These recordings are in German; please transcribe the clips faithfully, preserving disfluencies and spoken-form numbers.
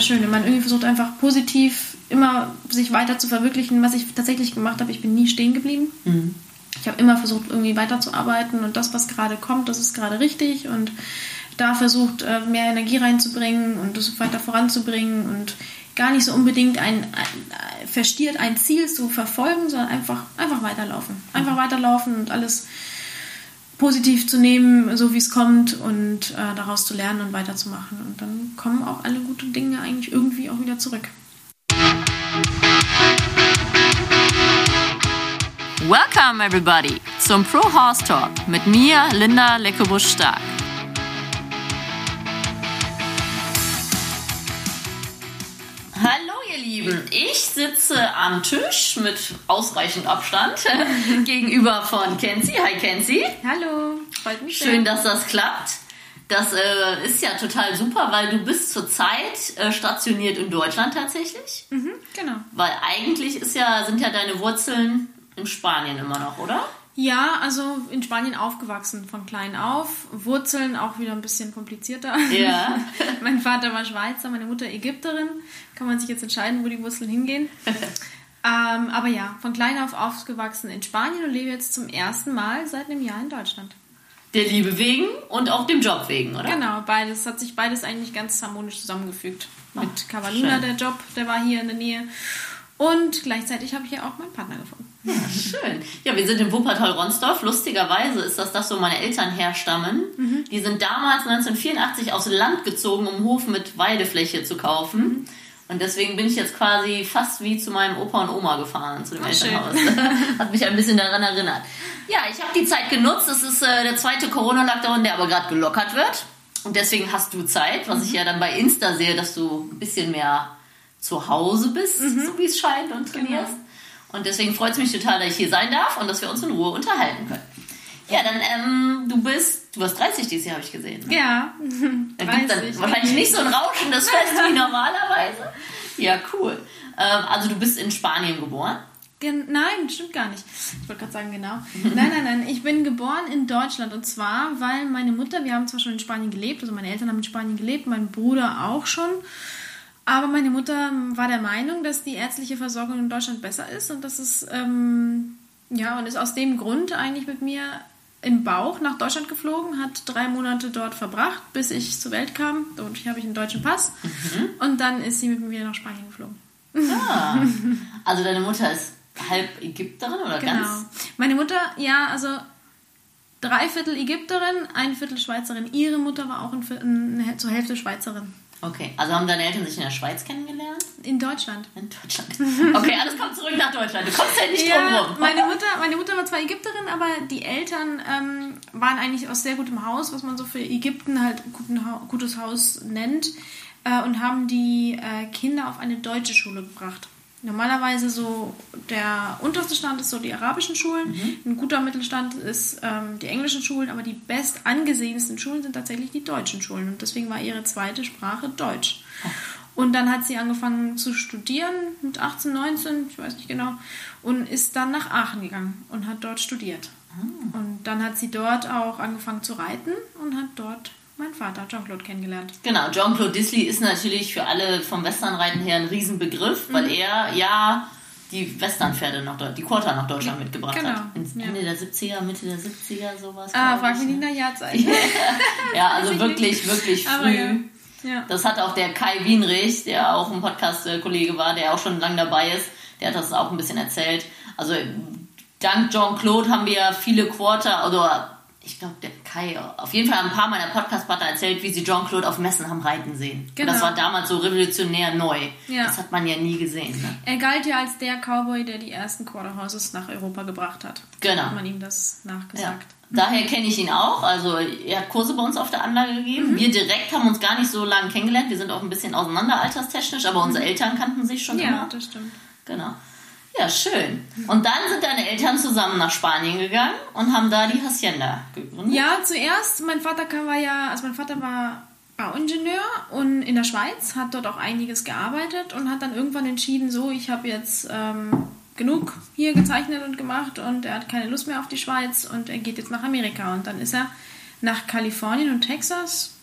das Schöne. Man irgendwie versucht einfach positiv immer sich weiter zu verwirklichen, was ich tatsächlich gemacht habe. Ich bin nie stehen geblieben. Mhm. Ich habe immer versucht, irgendwie weiterzuarbeiten und das, was gerade kommt, das ist gerade richtig und da versucht, mehr Energie reinzubringen und das weiter voranzubringen und gar nicht so unbedingt ein, ein verstiert ein Ziel zu verfolgen, sondern einfach, einfach weiterlaufen. Einfach weiterlaufen und alles positiv zu nehmen, so wie es kommt und äh, daraus zu lernen und weiterzumachen. Und dann kommen auch alle guten Dinge eigentlich irgendwie auch wieder zurück. Welcome everybody zum Pro Horse Talk mit mir, Linda Leckebusch-Stark. Hallo ihr Lieben, ich sitze am Tisch mit ausreichend Abstand gegenüber von Kenzie. Hi Kenzie. Hallo, freut mich sehr. Schön, dass das klappt. Das äh, ist ja total super, weil du bist zurzeit äh, stationiert in Deutschland tatsächlich. Mhm, genau. Weil eigentlich ist ja, sind ja deine Wurzeln in Spanien immer noch, oder? Ja, also in Spanien aufgewachsen, von klein auf. Wurzeln auch wieder ein bisschen komplizierter. Ja. Mein Vater war Schweizer, meine Mutter Ägypterin. Kann man sich jetzt entscheiden, wo die Wurzeln hingehen. ähm, aber ja, von klein auf aufgewachsen in Spanien und lebe jetzt zum ersten Mal seit einem Jahr in Deutschland. Der Liebe wegen und auch dem Job wegen, oder? Genau, beides. Hat sich beides eigentlich ganz harmonisch zusammengefügt. Ach, mit Cavalluna, der Job, der war hier in der Nähe. Und gleichzeitig habe ich hier auch meinen Partner gefunden. Ja, schön. Ja, wir sind in Wuppertal-Ronsdorf. Lustigerweise ist das das, wo meine Eltern herstammen. Mhm. Die sind damals neunzehnhundertvierundachtzig aufs Land gezogen, um einen Hof mit Weidefläche zu kaufen. Mhm. Und deswegen bin ich jetzt quasi fast wie zu meinem Opa und Oma gefahren, zu dem Ach, Elternhaus. Hat mich ein bisschen daran erinnert. Ja, ich habe die Zeit genutzt. Das ist äh, der zweite Corona-Lockdown, der aber gerade gelockert wird. Und deswegen hast du Zeit, was mhm. ich ja dann bei Insta sehe, dass du ein bisschen mehr zu Hause bist, mhm. so wie es scheint, und trainierst. Genau. Und deswegen freut es mich total, dass ich hier sein darf und dass wir uns in Ruhe unterhalten können. Ja, dann, ähm, du bist, du warst dreißig dieses Jahr, habe ich gesehen. Ne? Ja, dann gibt dann wahrscheinlich nicht so ein rauschendes Fest wie normalerweise. Ja, cool. Ähm, also du bist in Spanien geboren? Gen- nein, stimmt gar nicht. Ich wollte gerade sagen, genau. Nein, nein, nein, ich bin geboren in Deutschland und zwar, weil meine Mutter, wir haben zwar schon in Spanien gelebt, also meine Eltern haben in Spanien gelebt, mein Bruder auch schon. Aber meine Mutter war der Meinung, dass die ärztliche Versorgung in Deutschland besser ist und das ist, ähm, ja, und ist aus dem Grund eigentlich mit mir im Bauch nach Deutschland geflogen, hat drei Monate dort verbracht, bis ich zur Welt kam und ich habe ich einen deutschen Pass mhm. und dann ist sie mit mir nach Spanien geflogen. Ah, also deine Mutter ist halb Ägypterin oder genau. ganz? Meine Mutter, ja, also dreiviertel Ägypterin, ein Viertel Schweizerin. Ihre Mutter war auch in, in, zur Hälfte Schweizerin. Okay, also haben deine Eltern sich in der Schweiz kennengelernt? In Deutschland. In Deutschland. Okay, alles kommt zurück nach Deutschland. Du kommst ja nicht ja, drum rum. Meine Mutter, meine Mutter war zwar Ägypterin, aber die Eltern ähm, waren eigentlich aus sehr gutem Haus, was man so für Ägypten halt guten ha- gutes Haus nennt, äh, und haben die äh, Kinder auf eine deutsche Schule gebracht. Normalerweise so der unterste Stand ist so die arabischen Schulen, mhm. ein guter Mittelstand ist ähm, die englischen Schulen, aber die best angesehensten Schulen sind tatsächlich die deutschen Schulen und deswegen war ihre zweite Sprache Deutsch. Und dann hat sie angefangen zu studieren mit achtzehn, neunzehn, ich weiß nicht genau, und ist dann nach Aachen gegangen und hat dort studiert. Mhm. Und dann hat sie dort auch angefangen zu reiten und hat dort mein Vater, Jean-Claude, kennengelernt. Genau, Jean-Claude Dysli ist natürlich für alle vom Westernreiten her ein Riesenbegriff, mhm. weil er ja die Westernpferde nach Deutschland, die Quarter nach Deutschland ja, mitgebracht genau. hat. Ende ja. der siebziger, Mitte der siebziger, sowas. Ah, frag mich nicht nach Jahrzeichen. Ja, also wirklich, wirklich früh. Ja. Ja. Das hat auch der Kai Wienrich, der auch ein Podcast-Kollege war, der auch schon lange dabei ist, der hat das auch ein bisschen erzählt. Also dank Jean-Claude haben wir viele Quarter, also ich glaube, der Kai, auf jeden Fall haben ein paar meiner Podcast-Partner erzählt, wie sie Jean-Claude auf Messen haben reiten sehen. Genau. Und das war damals so revolutionär neu. Ja. Das hat man ja nie gesehen. Ne? Er galt ja als der Cowboy, der die ersten Quarter Horses nach Europa gebracht hat. Genau. Da hat man ihm das nachgesagt. Ja. Daher kenne ich ihn auch. Also er hat Kurse bei uns auf der Anlage gegeben. Mhm. Wir direkt haben uns gar nicht so lange kennengelernt. Wir sind auch ein bisschen auseinander alterstechnisch, aber mhm. unsere Eltern kannten sich schon ja, immer. Ja, das stimmt. Genau. Ja, schön. Und dann sind deine Eltern zusammen nach Spanien gegangen und haben da die Hacienda gegründet. Ja, zuerst, mein Vater kam, war ja, also mein Vater war Bauingenieur und in der Schweiz, hat dort auch einiges gearbeitet und hat dann irgendwann entschieden, so, ich habe jetzt ähm, genug hier gezeichnet und gemacht und er hat keine Lust mehr auf die Schweiz und er geht jetzt nach Amerika. Und dann ist er nach Kalifornien und Texas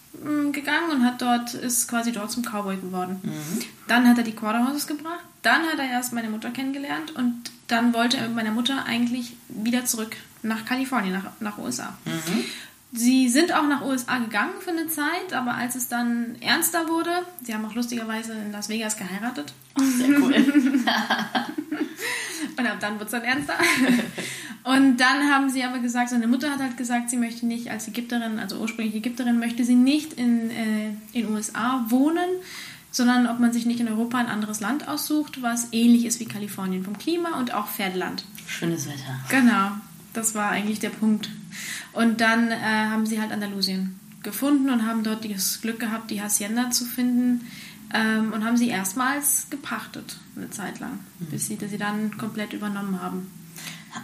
gegangen und hat dort, ist quasi dort zum Cowboy geworden. Mhm. Dann hat er die Quarter Horses gebracht, dann hat er erst meine Mutter kennengelernt und dann wollte er mit meiner Mutter eigentlich wieder zurück nach Kalifornien, nach, nach U S A. Mhm. Sie sind auch nach U S A gegangen für eine Zeit, aber als es dann ernster wurde, sie haben auch lustigerweise in Las Vegas geheiratet. Oh, sehr cool. Und ab dann wird es dann ernster. Und dann haben sie aber gesagt, seine Mutter hat halt gesagt, sie möchte nicht als Ägypterin, also ursprünglich Ägypterin, möchte sie nicht in äh, in U S A wohnen, sondern ob man sich nicht in Europa ein anderes Land aussucht, was ähnlich ist wie Kalifornien vom Klima und auch Pferdeland. Schönes Wetter. Genau, das war eigentlich der Punkt. Und dann äh, haben sie halt Andalusien gefunden und haben dort das Glück gehabt, die Hacienda zu finden, ähm, und haben sie erstmals gepachtet eine Zeit lang, mhm. bis sie sie dann komplett übernommen haben.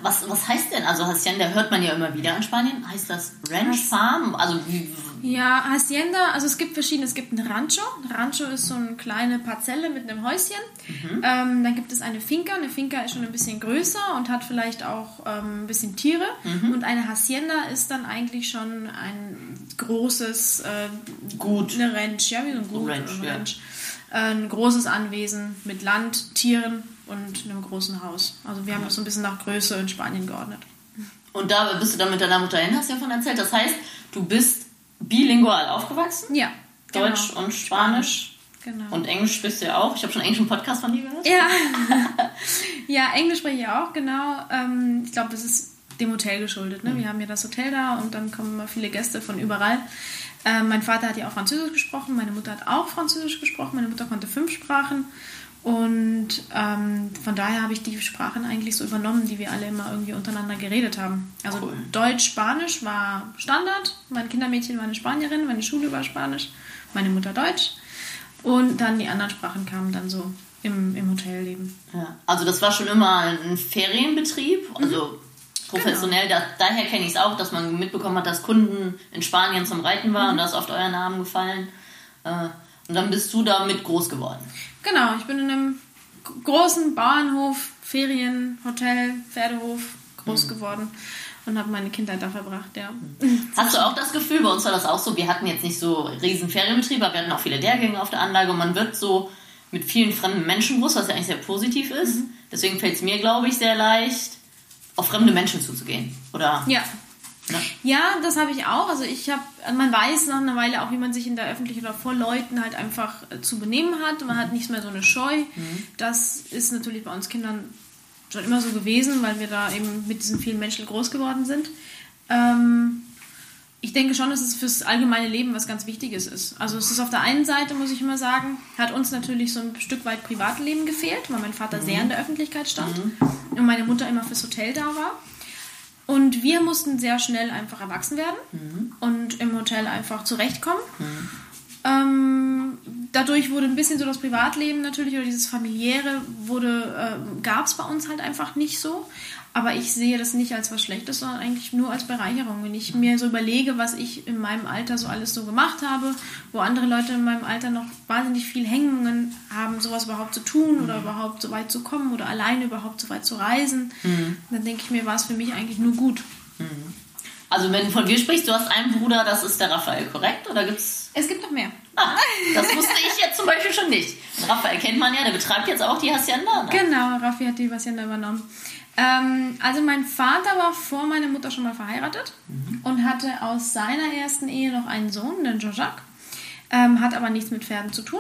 Was, was heißt denn, also Hacienda hört man ja immer wieder in Spanien, heißt das Ranch Farm? Also wie, ja, Hacienda, also es gibt verschiedene, es gibt ein Rancho, ein Rancho ist so eine kleine Parzelle mit einem Häuschen, mhm. ähm, dann gibt es eine Finca, eine Finca ist schon ein bisschen größer und hat vielleicht auch ähm, ein bisschen Tiere, mhm. und eine Hacienda ist dann eigentlich schon ein großes, äh, Gut. eine Ranch, ja, wie so ein Gut, Ranch, ein, Ranch. Ja. ein großes Anwesen mit Land, Tieren und einem großen Haus. Also wir haben das so ein bisschen nach Größe in Spanien geordnet. Und da bist du dann mit deiner Mutter hin, hast du ja von erzählt. Das heißt, du bist bilingual aufgewachsen? Ja. Deutsch genau. und Spanisch. Genau. Und Englisch sprichst du ja auch. Ich habe schon einen englischen Podcast von dir gehört. Ja, ja, Englisch spreche ich auch, genau. Ich glaube, das ist dem Hotel geschuldet. Ne? Wir haben ja das Hotel da und dann kommen immer viele Gäste von überall. Mein Vater hat ja auch Französisch gesprochen, meine Mutter hat auch Französisch gesprochen. Meine Mutter konnte fünf Sprachen. Und ähm, von daher habe ich die Sprachen eigentlich so übernommen, die wir alle immer irgendwie untereinander geredet haben. Also cool. Deutsch, Spanisch war Standard. Mein Kindermädchen war eine Spanierin, meine Schule war Spanisch, meine Mutter Deutsch. Und dann die anderen Sprachen kamen dann so im, im Hotelleben. Ja. Also das war schon immer ein Ferienbetrieb, also mhm. professionell. Genau. Da, daher kenne ich es auch, dass man mitbekommen hat, dass Kunden in Spanien zum Reiten waren mhm. und da ist oft euer Name gefallen. Äh, Und dann bist du damit groß geworden. Genau, ich bin in einem großen Bauernhof, Ferien, Hotel, Pferdehof groß mhm. geworden und habe meine Kindheit da verbracht, ja. Hast du auch das Gefühl, bei uns war das auch so, wir hatten jetzt nicht so riesen Ferienbetriebe, aber wir hatten auch viele Lehrgänge auf der Anlage und man wird so mit vielen fremden Menschen groß, was ja eigentlich sehr positiv ist. Mhm. Deswegen fällt es mir, glaube ich, sehr leicht, auf fremde Menschen zuzugehen, oder? Ja. Ja. ja, das habe ich auch. Also ich habe, man weiß nach einer Weile auch, wie man sich in der Öffentlichkeit oder vor Leuten halt einfach zu benehmen hat. Man hat nicht mehr so eine Scheu. Mhm. Das ist natürlich bei uns Kindern schon immer so gewesen, weil wir da eben mit diesen vielen Menschen groß geworden sind. Ähm, ich denke schon, dass es fürs allgemeine Leben was ganz Wichtiges ist. Also es ist auf der einen Seite, muss ich immer sagen, hat uns natürlich so ein Stück weit Privatleben gefehlt, weil mein Vater mhm. sehr in der Öffentlichkeit stand mhm. und meine Mutter immer fürs Hotel da war. Und wir mussten sehr schnell einfach erwachsen werden mhm. und im Hotel einfach zurechtkommen. Mhm. Ähm, dadurch wurde ein bisschen so das Privatleben natürlich oder dieses Familiäre wurde, äh, gab es bei uns halt einfach nicht so. Aber ich sehe das nicht als was Schlechtes, sondern eigentlich nur als Bereicherung. Wenn ich mir so überlege, was ich in meinem Alter so alles so gemacht habe, wo andere Leute in meinem Alter noch wahnsinnig viel Hemmungen haben, sowas überhaupt zu tun oder überhaupt so weit zu kommen oder alleine überhaupt so weit zu reisen, mhm. dann denke ich mir, war es für mich eigentlich nur gut. Mhm. Also wenn du von dir sprichst, du hast einen Bruder, das ist der Raphael, korrekt? Oder gibt's? Es gibt noch mehr. Ah, das wusste ich jetzt zum Beispiel schon nicht. Raphael kennt man ja, der betreibt jetzt auch die Hacienda, ne? Genau, Raffi hat die Hacienda übernommen. Ähm, also mein Vater war vor meiner Mutter schon mal verheiratet mhm. und hatte aus seiner ersten Ehe noch einen Sohn, den Jean-Jacques, ähm, hat aber nichts mit Pferden zu tun.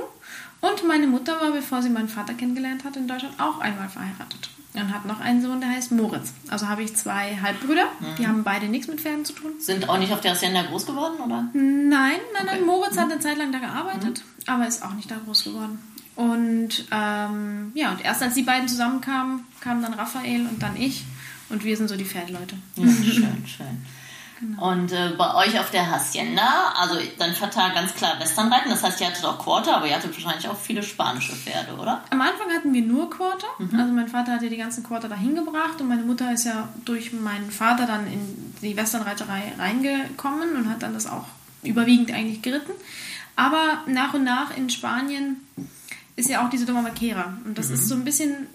Und meine Mutter war, bevor sie meinen Vater kennengelernt hat, in Deutschland auch einmal verheiratet und hat noch einen Sohn, der heißt Moritz. Also habe ich zwei Halbbrüder, mhm. die haben beide nichts mit Pferden zu tun. Sind auch nicht auf der Hacienda groß geworden, oder? Nein, nein, okay. nein, Moritz mhm. hat eine Zeit lang da gearbeitet, mhm. aber ist auch nicht da groß geworden. Und ähm, ja, und erst als die beiden zusammenkamen, kamen dann Raphael und dann ich. Und wir sind so die Pferdeleute. Ja, schön, schön. Genau. Und äh, bei euch auf der Hacienda, also dein Vater ganz klar Westernreiten, das heißt, ihr hattet auch Quarter, aber ihr hattet wahrscheinlich auch viele spanische Pferde, oder? Am Anfang hatten wir nur Quarter. Mhm. Also mein Vater hat ja die ganzen Quarter dahin gebracht und meine Mutter ist ja durch meinen Vater dann in die Westernreiterei reingekommen und hat dann das auch überwiegend eigentlich geritten. Aber nach und nach in Spanien ist ja auch diese Doma Vaquera. Und das mhm. ist so ein bisschen,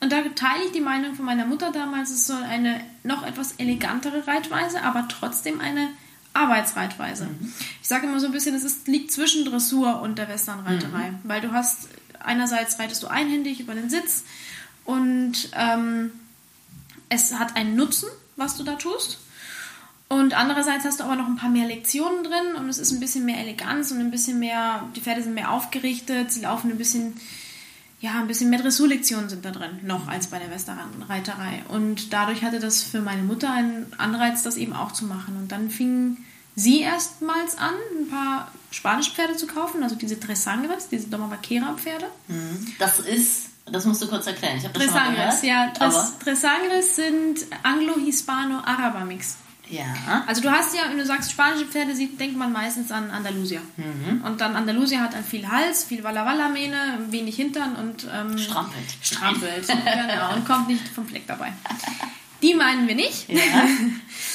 und da teile ich die Meinung von meiner Mutter damals, es ist so eine noch etwas elegantere Reitweise, aber trotzdem eine Arbeitsreitweise. Mhm. Ich sage immer so ein bisschen, es ist, liegt zwischen Dressur und der Westernreiterei. Mhm. Weil du hast, einerseits reitest du einhändig über den Sitz und ähm, es hat einen Nutzen, was du da tust. Und andererseits hast du aber noch ein paar mehr Lektionen drin und es ist ein bisschen mehr Eleganz und ein bisschen mehr, die Pferde sind mehr aufgerichtet, sie laufen ein bisschen, ja, ein bisschen mehr Dressurlektionen sind da drin, noch als bei der Westernreiterei. Und dadurch hatte das für meine Mutter einen Anreiz, das eben auch zu machen. Und dann fing sie erstmals an, ein paar Spanischpferde zu kaufen, also diese Tres Sangres, diese Doma Vaquera Pferde. Das ist... Das musst du kurz erklären. Ich habe das Tres Sangres, schon mal gehört, ja. Tres, Tres Sangres sind Anglo-Hispano-Araber-Mix. Ja. Also du hast ja, wenn du sagst spanische Pferde, denkt man meistens an Andalusier. Mhm. Und dann Andalusier hat dann viel Hals, viel Walla-Walla-Mähne, wenig Hintern und... Ähm, strampelt. Strampelt, genau. Und kommt nicht vom Fleck dabei. Die meinen wir nicht. Ja.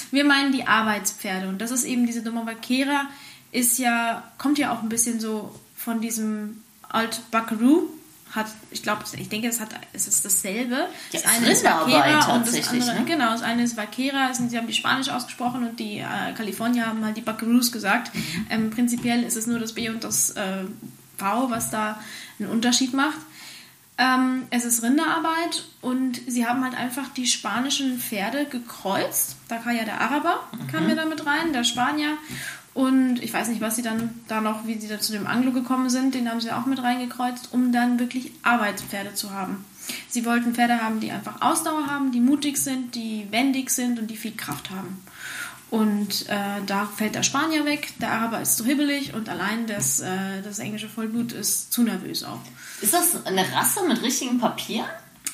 Wir meinen die Arbeitspferde. Und das ist eben, diese Doma Vaquera ist ja, kommt ja auch ein bisschen so von diesem Alt Buckaroo. Hat, ich glaube, ich denke, es, hat, es ist dasselbe. Das ja, eine ist Vaquera und das andere, ne? Genau, das eine ist Vaquera, sie haben die Spanisch ausgesprochen und die äh, Kalifornier haben halt die Buckaroos gesagt. Mhm. Ähm, prinzipiell ist es nur das B und das äh, V, was da einen Unterschied macht. Ähm, es ist Rinderarbeit und sie haben halt einfach die spanischen Pferde gekreuzt. Da kam ja der Araber, mhm. kam ja da mit rein, der Spanier. Und ich weiß nicht, was sie dann da noch, wie sie da zu dem Anglo gekommen sind, den haben sie auch mit reingekreuzt, um dann wirklich Arbeitspferde zu haben. Sie wollten Pferde haben, die einfach Ausdauer haben, die mutig sind, die wendig sind und die viel Kraft haben. Und äh, da fällt der Spanier weg, der Araber ist zu hibbelig und allein das, äh, das englische Vollblut ist zu nervös auch. Ist das eine Rasse mit richtigem Papier?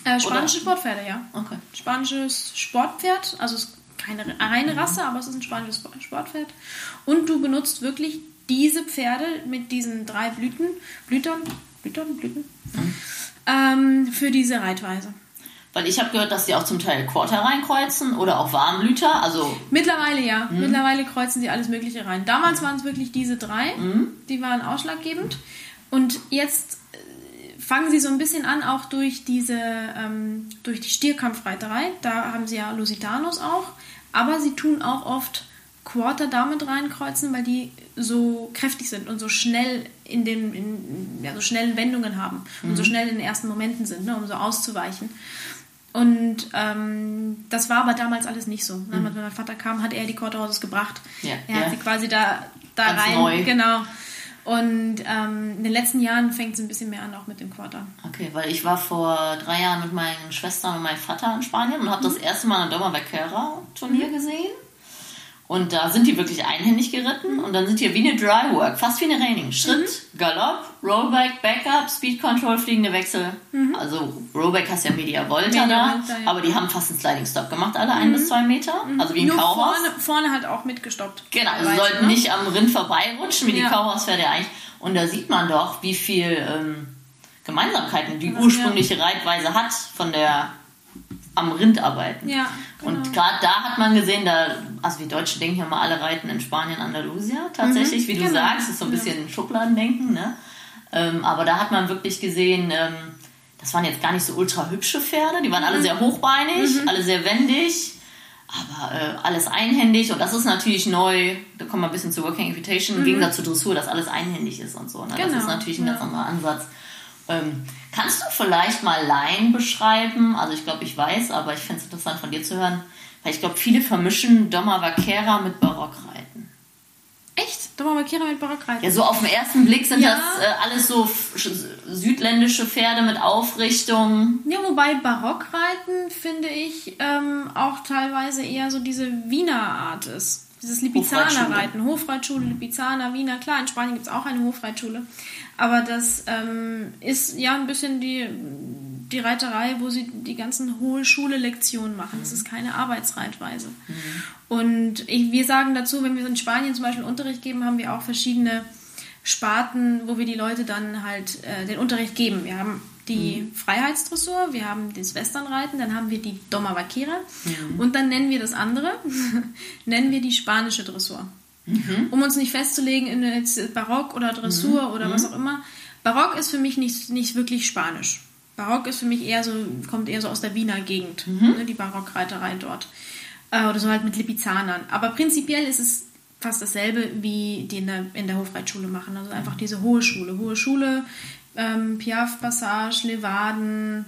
Äh, spanische Oder? Sportpferde, ja. Okay. Spanisches Sportpferd, also es keine reine Rasse, aber es ist ein spanisches Sportpferd. Und du benutzt wirklich diese Pferde mit diesen drei Blüten, Blütern, Blütern, Blüten, mhm. ähm, für diese Reitweise. Weil ich habe gehört, dass die auch zum Teil Quarter reinkreuzen oder auch Warmblüter. Also mittlerweile ja. Mhm. Mittlerweile kreuzen sie alles Mögliche rein. Damals waren es wirklich diese drei, mhm. die waren ausschlaggebend. Und jetzt fangen sie so ein bisschen an, auch durch diese, ähm, durch die Stierkampfreiterei. Da haben sie ja Lusitanos auch. Aber sie tun auch oft Quarter damit reinkreuzen, weil die so kräftig sind und so schnell in den in, ja, so schnellen Wendungen haben und mhm. so schnell in den ersten Momenten sind, ne, um so auszuweichen. Und ähm, das war aber damals alles nicht so. Ne? Mhm. Wenn mein Vater kam, hat er die Quarter Horses gebracht. Ja, er hat ja. sie quasi da, da rein. Neu. Genau. Und ähm, in den letzten Jahren fängt es ein bisschen mehr an, auch mit dem Quarter. Okay, weil ich war vor drei Jahren mit meinen Schwestern und meinem Vater in Spanien und habe mhm. das erste Mal ein Doma Vaquera-Turnier mhm. gesehen. Und da sind die wirklich einhändig geritten und dann sind die wie eine Drywork, fast wie eine Reining. Schritt, mhm. Galopp, Rollback, Backup, Speed Control, fliegende Wechsel. Mhm. Also Rollback hast ja Media Volta Media da, Volta, ja. aber die haben fast einen Sliding Stop gemacht, alle mhm. ein bis zwei Meter. Mhm. Also wie ein Nur Cowhorse. Vorne, vorne halt auch mitgestoppt. Genau, sie also sollten ne? nicht am Rind vorbeirutschen, wie ja. die Cowhorse-Pferde eigentlich. Und da sieht man doch, wie viel ähm, Gemeinsamkeiten die also, ursprüngliche ja. Reitweise hat von der... am Rind arbeiten. Ja, genau. Und gerade da hat man gesehen, da, also wir Deutsche denken ja mal, alle reiten in Spanien, Andalusier tatsächlich, mhm, wie du genau. sagst, ist so ein bisschen genau. Schubladendenken, ne? Ähm, aber da hat man wirklich gesehen, ähm, das waren jetzt gar nicht so ultra hübsche Pferde, die waren alle mhm. sehr hochbeinig, mhm. alle sehr wendig, aber äh, alles einhändig und das ist natürlich neu, da kommen wir ein bisschen zu Working Equitation, mhm. im Gegensatz zu Dressur, dass alles einhändig ist und so. Ne? Genau. Das ist natürlich ein ja. ganz anderer Ansatz. Ähm, kannst du vielleicht mal Laien beschreiben? Also ich glaube, ich weiß, aber ich finde es interessant von dir zu hören, weil ich glaube, viele vermischen Doma Vaquera mit Barockreiten. Echt? Doma Vaquera mit Barockreiten? Ja, so auf den ersten Blick sind ja. das äh, alles so südländische Pferde mit Aufrichtung. Ja, wobei Barockreiten, finde ich, ähm, auch teilweise eher so diese Wiener Art ist. Dieses Lipizzaner-Reiten, Hofreitschule, Lipizzaner, Wiener, klar, in Spanien gibt es auch eine Hofreitschule. Aber das ähm, ist ja ein bisschen die, die Reiterei, wo sie die ganzen hohe Schule-Lektionen machen. Das ist keine Arbeitsreitweise. Mhm. Und ich, wir sagen dazu, wenn wir in Spanien zum Beispiel Unterricht geben, haben wir auch verschiedene Sparten, wo wir die Leute dann halt äh, den Unterricht geben. Wir haben die mhm. Freiheitsdressur, wir haben das Westernreiten, dann haben wir die Doma Vaquera mhm. und dann nennen wir das andere, nennen wir die spanische Dressur. Mhm. Um uns nicht festzulegen in jetzt Barock oder Dressur mhm. oder was auch immer. Barock ist für mich nicht, nicht wirklich spanisch. Barock ist für mich eher so, kommt eher so aus der Wiener Gegend, mhm. ne, die Barockreiterei dort. Äh, oder so halt mit Lipizzanern. Aber prinzipiell ist es fast dasselbe, wie die in der, in der Hofreitschule machen. Also einfach diese hohe Schule. Hohe Schule, ähm, Piaf, Passage, Levaden,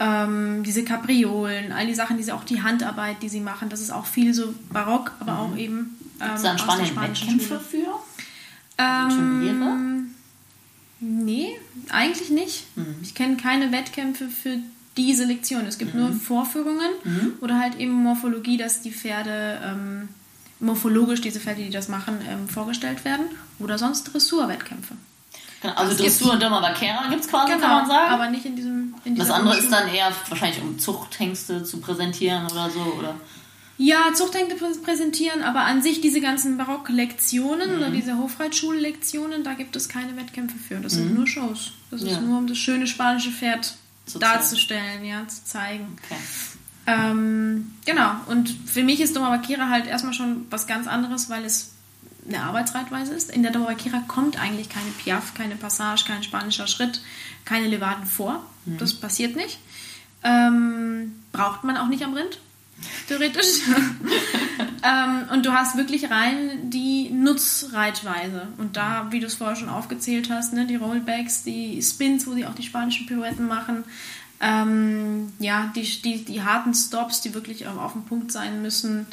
ähm, diese Kapriolen, all die Sachen, die sie auch die Handarbeit, die sie machen. Das ist auch viel so barock, aber mhm. auch eben ähm, aus der spanischen Wettkämpfe für? Also ähm, nee, eigentlich nicht. Mhm. Ich kenne keine Wettkämpfe für diese Lektion. Es gibt mhm. nur Vorführungen mhm. oder halt eben Morphologie, dass die Pferde... Ähm, morphologisch diese Pferde, die das machen, ähm, vorgestellt werden. Oder sonst Dressurwettkämpfe. Genau, also Dressur und Doma Vaquera gibt es quasi, genau, kann man sagen. Aber nicht in diesem... In das andere Richtung. Ist dann eher wahrscheinlich, um Zuchthengste zu präsentieren oder so, oder? Ja, Zuchthengste präsentieren, aber an sich diese ganzen Barocklektionen mhm. oder diese Hofreitschullektionen, da gibt es keine Wettkämpfe für. Das mhm. sind nur Shows. Das ja. ist nur, um das schöne spanische Pferd zu darzustellen, zeigen. ja, zu zeigen. Okay. Ähm, genau, und für mich ist Doma Vaquera halt erstmal schon was ganz anderes, weil es eine Arbeitsreitweise ist. In der Doma Vaquera kommt eigentlich keine Piaf, keine Passage, kein spanischer Schritt, keine Levaden vor. Mhm. Das passiert nicht. Ähm, braucht man auch nicht am Rind, theoretisch. ähm, und du hast wirklich rein die Nutzreitweise. Und da, wie du es vorher schon aufgezählt hast, ne, die Rollbacks, die Spins, wo sie auch die spanischen Pirouetten machen, Ähm, ja, die, die, die harten Stops, die wirklich auf dem Punkt sein müssen,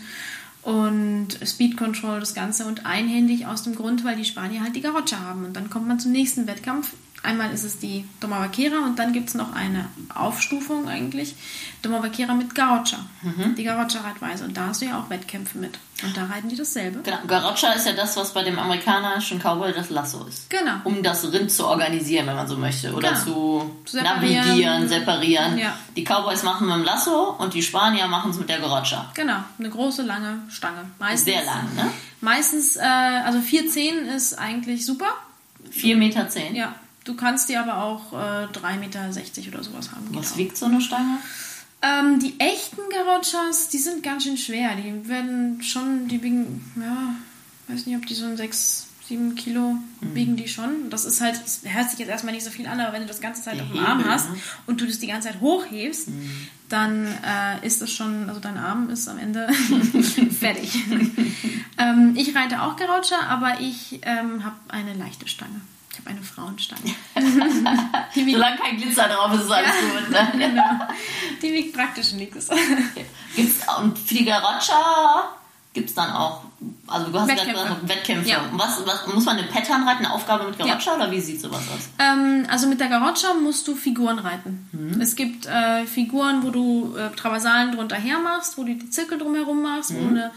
und Speed Control, das Ganze, und einhändig aus dem Grund, weil die Spanier halt die Garrocha haben. Und dann kommt man zum nächsten Wettkampf. Einmal ist es die Doma Vaquera und dann gibt es noch eine Aufstufung eigentlich, Doma Vaquera mit Garrocha, mhm. die Garrocha-Reitweise. Und da hast du ja auch Wettkämpfe mit. Und da reiten die dasselbe. Genau, Garrocha ist ja das, was bei dem amerikanischen Cowboy das Lasso ist. Genau. Um das Rind zu organisieren, wenn man so möchte. Oder genau. zu, zu separieren. navigieren, separieren. Ja. Die Cowboys machen mit dem Lasso und die Spanier machen es mit der Garrocha. Genau, eine große, lange Stange. Meistens, sehr lang, ne? Meistens, äh, also vier Komma zehn ist eigentlich super. vier Komma zehn Meter? Ja. Du kannst die aber auch äh, drei Komma sechzig Meter oder sowas haben. Was genau. wiegt so eine Stange? Ähm, die echten Garrochas, die sind ganz schön schwer. Die werden schon, die wiegen, ja, weiß nicht, ob die so ein sechs, sieben Kilo mhm. wiegen die schon. Das ist halt, das hört sich jetzt erstmal nicht so viel an, aber wenn du das ganze Zeit die auf dem Hebel, Arm hast ne? und du das die ganze Zeit hochhebst, mhm. dann äh, ist das schon, also dein Arm ist am Ende fertig. ähm, ich reite auch Garrocha, aber ich ähm, habe eine leichte Stange. Ich habe eine Frauenstange. Solange kein Glitzer drauf ist, ist alles gut. Ne? Genau. Die wiegt praktisch nichts. Okay. Gibt's, und für die Garrocha gibt es dann auch, also du hast Wettkämpfe. Gerade gesagt, Wettkämpfe. Ja. Was, was, muss man eine Pattern reiten, eine Aufgabe mit Garrocha ja. oder wie sieht sowas aus? Ähm, also mit der Garrocha musst du Figuren reiten. Mhm. Es gibt äh, Figuren, wo du äh, Traversalen drunter her machst, wo du die Zirkel drumherum machst, mhm. wo eine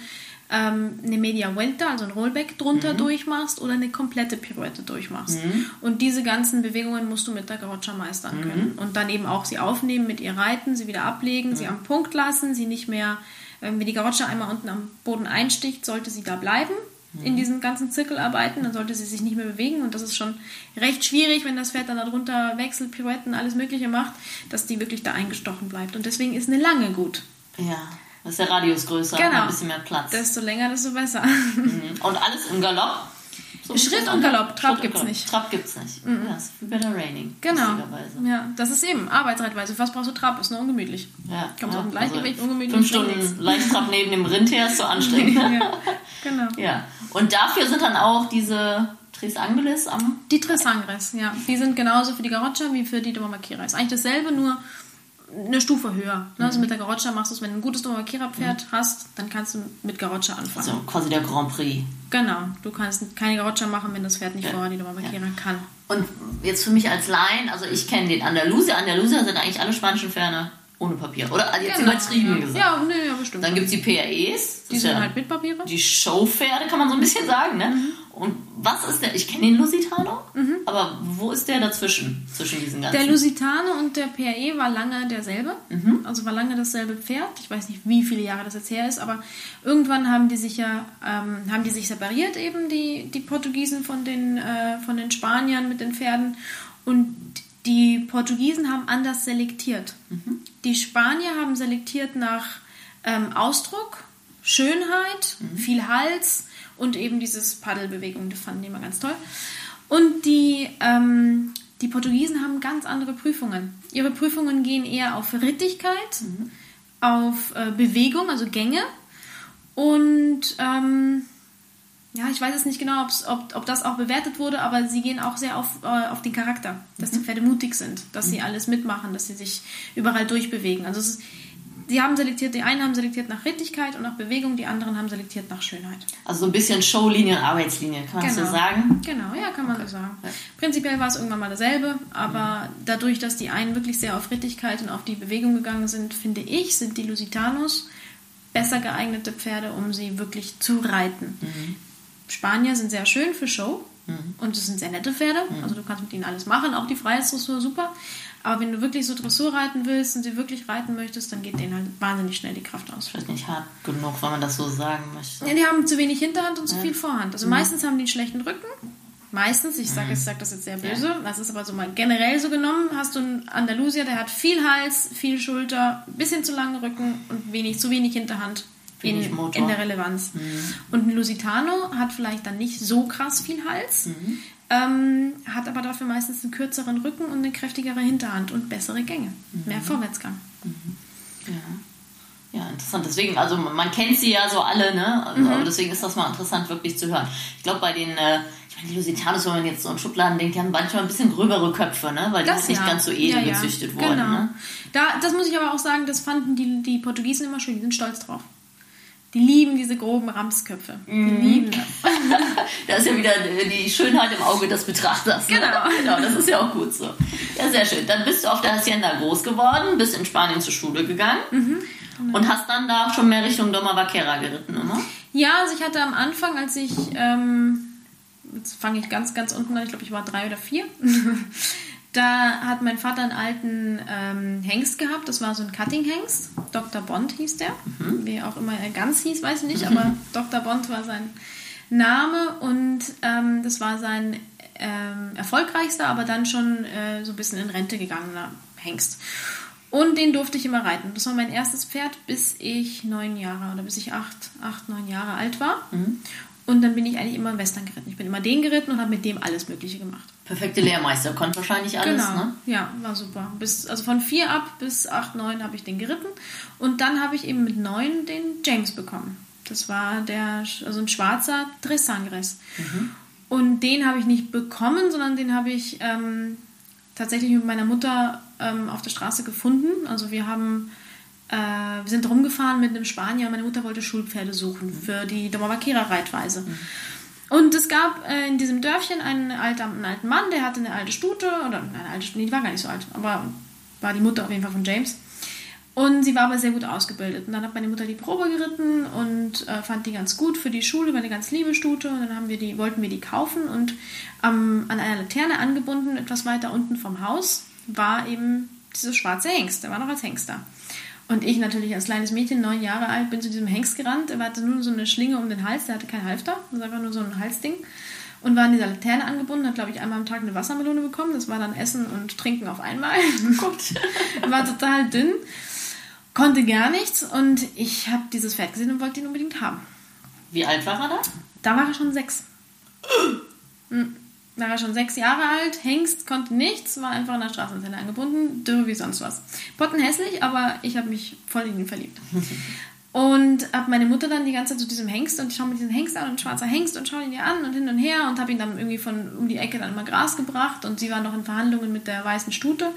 eine Media Vuelta, also ein Rollback drunter mhm. durchmachst oder eine komplette Pirouette durchmachst. Mhm. Und diese ganzen Bewegungen musst du mit der Garrocha meistern mhm. können. Und dann eben auch sie aufnehmen, mit ihr reiten, sie wieder ablegen, mhm. sie am Punkt lassen, sie nicht mehr, wenn die Garrocha einmal unten am Boden einsticht, sollte sie da bleiben, mhm. in diesen ganzen Zirkel arbeiten, dann sollte sie sich nicht mehr bewegen. Und das ist schon recht schwierig, wenn das Pferd dann darunter wechselt, Pirouetten, alles Mögliche macht, dass die wirklich da eingestochen bleibt. Und deswegen ist eine lange gut. Ja. Das ist der Radius größer, genau. ein bisschen mehr Platz. Desto länger, desto besser. Mhm. Und alles im Galopp? So Schritt und Galopp, Trab gibt's nicht. Trab gibt's nicht. Mhm. Ja, das ist wie bei der Reining. Genau. Ja, das ist eben Arbeitsreitweise. Was brauchst du Trab? Ist nur ungemütlich. Ja. Kommst ja. auf ein Gleichgewicht, also ungemütlich. Fünf Stunden Leichttrab neben dem Rind her ist so anstrengend. ja. Genau. Ja. Und dafür sind dann auch diese Tres Sangres am... Die Tres Sangres, ja. Die sind genauso für die Garrocha wie für die Doma Vaquera. Ist eigentlich dasselbe, nur... eine Stufe höher. Ne? Mhm. Also mit der Garrocha machst du es, wenn du ein gutes Doma Vaquera-Pferd mhm. hast, dann kannst du mit Garrocha anfangen. Also quasi der Grand Prix. Genau. Du kannst keine Garrocha machen, wenn das Pferd nicht ja. vorher die Doma Vaquera ja. kann. Und jetzt für mich als Laien, also ich kenne den Andalusier. Andalusier sind eigentlich alle spanischen Pferde ohne Papier. Oder also jetzt genau. übertrieben ja. gesagt. Ja, nee, ja, bestimmt. Dann gibt es die P R Es. Die sind ja halt mit Papiere. Die Showpferde, kann man so ein bisschen sagen, ne? Mhm. Und was ist der? Ich kenne den Lusitano, mhm. aber wo ist der dazwischen? Zwischen diesen ganzen? Der Lusitano und der P R E war lange derselbe. Mhm. Also war lange dasselbe Pferd. Ich weiß nicht, wie viele Jahre das jetzt her ist, aber irgendwann haben die sich ja ähm, haben die sich separiert, eben die, die Portugiesen von den, äh, von den Spaniern mit den Pferden. Und die Portugiesen haben anders selektiert. Mhm. Die Spanier haben selektiert nach ähm, Ausdruck, Schönheit, mhm. viel Hals. Und eben dieses Paddelbewegung, das fanden die immer ganz toll. Und die, ähm, die Portugiesen haben ganz andere Prüfungen. Ihre Prüfungen gehen eher auf Rittigkeit, mhm. auf äh, Bewegung, also Gänge und ähm, Ich weiß jetzt nicht genau, ob, ob das auch bewertet wurde, aber sie gehen auch sehr auf, äh, auf den Charakter, dass mhm. die Pferde mutig sind, dass mhm. sie alles mitmachen, dass sie sich überall durchbewegen. Also es ist, die haben selektiert, die einen haben selektiert nach Rittigkeit und nach Bewegung, die anderen haben selektiert nach Schönheit. Also so ein bisschen Showlinie und Arbeitslinie, kann man genau. das so sagen? Genau, ja, kann man okay. so sagen. Ja. Prinzipiell war es irgendwann mal dasselbe, aber mhm. dadurch, dass die einen wirklich sehr auf Rittigkeit und auf die Bewegung gegangen sind, finde ich, sind die Lusitanos besser geeignete Pferde, um sie wirklich zu reiten. Mhm. Spanier sind sehr schön für Show mhm. und es sind sehr nette Pferde, mhm. also du kannst mit ihnen alles machen, auch die Freiheitsdressur, super. Aber wenn du wirklich so Dressur reiten willst und sie wirklich reiten möchtest, dann geht denen halt wahnsinnig schnell die Kraft aus. Vielleicht nicht hart genug, wenn man das so sagen möchte. Ja, die haben zu wenig Hinterhand und zu ja. viel Vorhand. Also mhm. meistens haben die einen schlechten Rücken. Meistens, ich sage mhm. sag das jetzt sehr böse, ja. das ist aber so mal generell so genommen, hast du einen Andalusier, der hat viel Hals, viel Schulter, ein bisschen zu langen Rücken und wenig, zu wenig Hinterhand wenig in, in der Relevanz. Mhm. Und ein Lusitano hat vielleicht dann nicht so krass viel Hals, mhm. Ähm, hat aber dafür meistens einen kürzeren Rücken und eine kräftigere Hinterhand und bessere Gänge. Mhm. Mehr Vorwärtsgang. Mhm. Ja. ja, interessant. Deswegen, also man kennt sie ja so alle, ne? Also, mhm. aber deswegen ist das mal interessant wirklich zu hören. Ich glaube, bei den, äh, ich meine, die Lusitanos, wenn man jetzt so in Schubladen denkt, die haben manchmal ein bisschen gröbere Köpfe, ne? Weil die das, nicht ja. ganz so edel ja, ja. gezüchtet wurden. Genau. Ne? Da, das muss ich aber auch sagen, das fanden die, die Portugiesen immer schön, die sind stolz drauf. Die lieben diese groben Ramsköpfe. Die mm. lieben das. Da ist ja wieder die Schönheit im Auge des Betrachters. Ne? Genau. Genau, das ist ja auch gut so. Ja, sehr schön. Dann bist du auf der Hacienda groß geworden, bist in Spanien zur Schule gegangen mhm. und, und hast dann da auch schon mehr Richtung Doma Vaquera geritten, oder? Ja, also ich hatte am Anfang, als ich, ähm, jetzt fange ich ganz, ganz unten an, ich glaube, ich war drei oder vier, da hat mein Vater einen alten ähm, Hengst gehabt. Das war so ein Cutting-Hengst. Doktor Bond hieß der. Mhm. Wie auch immer er ganz hieß, weiß ich nicht. Aber Doktor Bond war sein Name. Und ähm, das war sein ähm, erfolgreichster, aber dann schon äh, so ein bisschen in Rente gegangener Hengst. Und den durfte ich immer reiten. Das war mein erstes Pferd, bis ich neun Jahre oder bis ich acht, acht neun Jahre alt war. Mhm. Und dann bin ich eigentlich immer im Western geritten. Ich bin immer den geritten und habe mit dem alles Mögliche gemacht. Perfekte Lehrmeister, konnte wahrscheinlich alles, genau. ne? Ja, war super. Bis, also von vier ab bis acht, neun habe ich den geritten. Und dann habe ich eben mit neun den James bekommen. Das war der, also ein schwarzer Tres Sangres. Mhm. Und den habe ich nicht bekommen, sondern den habe ich ähm, tatsächlich mit meiner Mutter ähm, auf der Straße gefunden. Also wir haben... Äh, wir sind rumgefahren mit einem Spanier. Meine Mutter wollte Schulpferde suchen für die Doma Vaquera-Reitweise. Mhm. Und es gab äh, in diesem Dörfchen einen alten, einen alten Mann, der hatte eine alte Stute, oder eine alte Stute, nee, die war gar nicht so alt, aber war die Mutter auf jeden Fall von James. Und sie war aber sehr gut ausgebildet. Und dann hat meine Mutter die Probe geritten und äh, fand die ganz gut für die Schule, war eine ganz liebe Stute. Und dann haben wir die, wollten wir die kaufen und ähm, an einer Laterne angebunden, etwas weiter unten vom Haus, war eben dieser schwarze Hengst, der war noch als Hengst da. Und ich natürlich als kleines Mädchen, neun Jahre alt, bin zu diesem Hengst gerannt. Er hatte nur so eine Schlinge um den Hals, der hatte keinen Halfter, das war einfach nur so ein Halsding. Und war an dieser Laterne angebunden, hat, glaube ich, einmal am Tag eine Wassermelone bekommen. Das war dann Essen und Trinken auf einmal. Gut. War total dünn, konnte gar nichts. Und ich habe dieses Pferd gesehen und wollte ihn unbedingt haben. Wie alt war er da? Da war er schon sechs. Da war er schon sechs Jahre alt, Hengst, konnte nichts, war einfach an der Straßenseite angebunden, dürr wie sonst was. Pottenhässlich, aber ich habe mich voll in ihn verliebt. Und habe meine Mutter dann die ganze Zeit zu diesem Hengst und ich schaue mir diesen Hengst an und schwarzer Hengst und schaue ihn dir an und hin und her und habe ihn dann irgendwie von um die Ecke dann immer Gras gebracht und sie war noch in Verhandlungen mit der weißen Stute.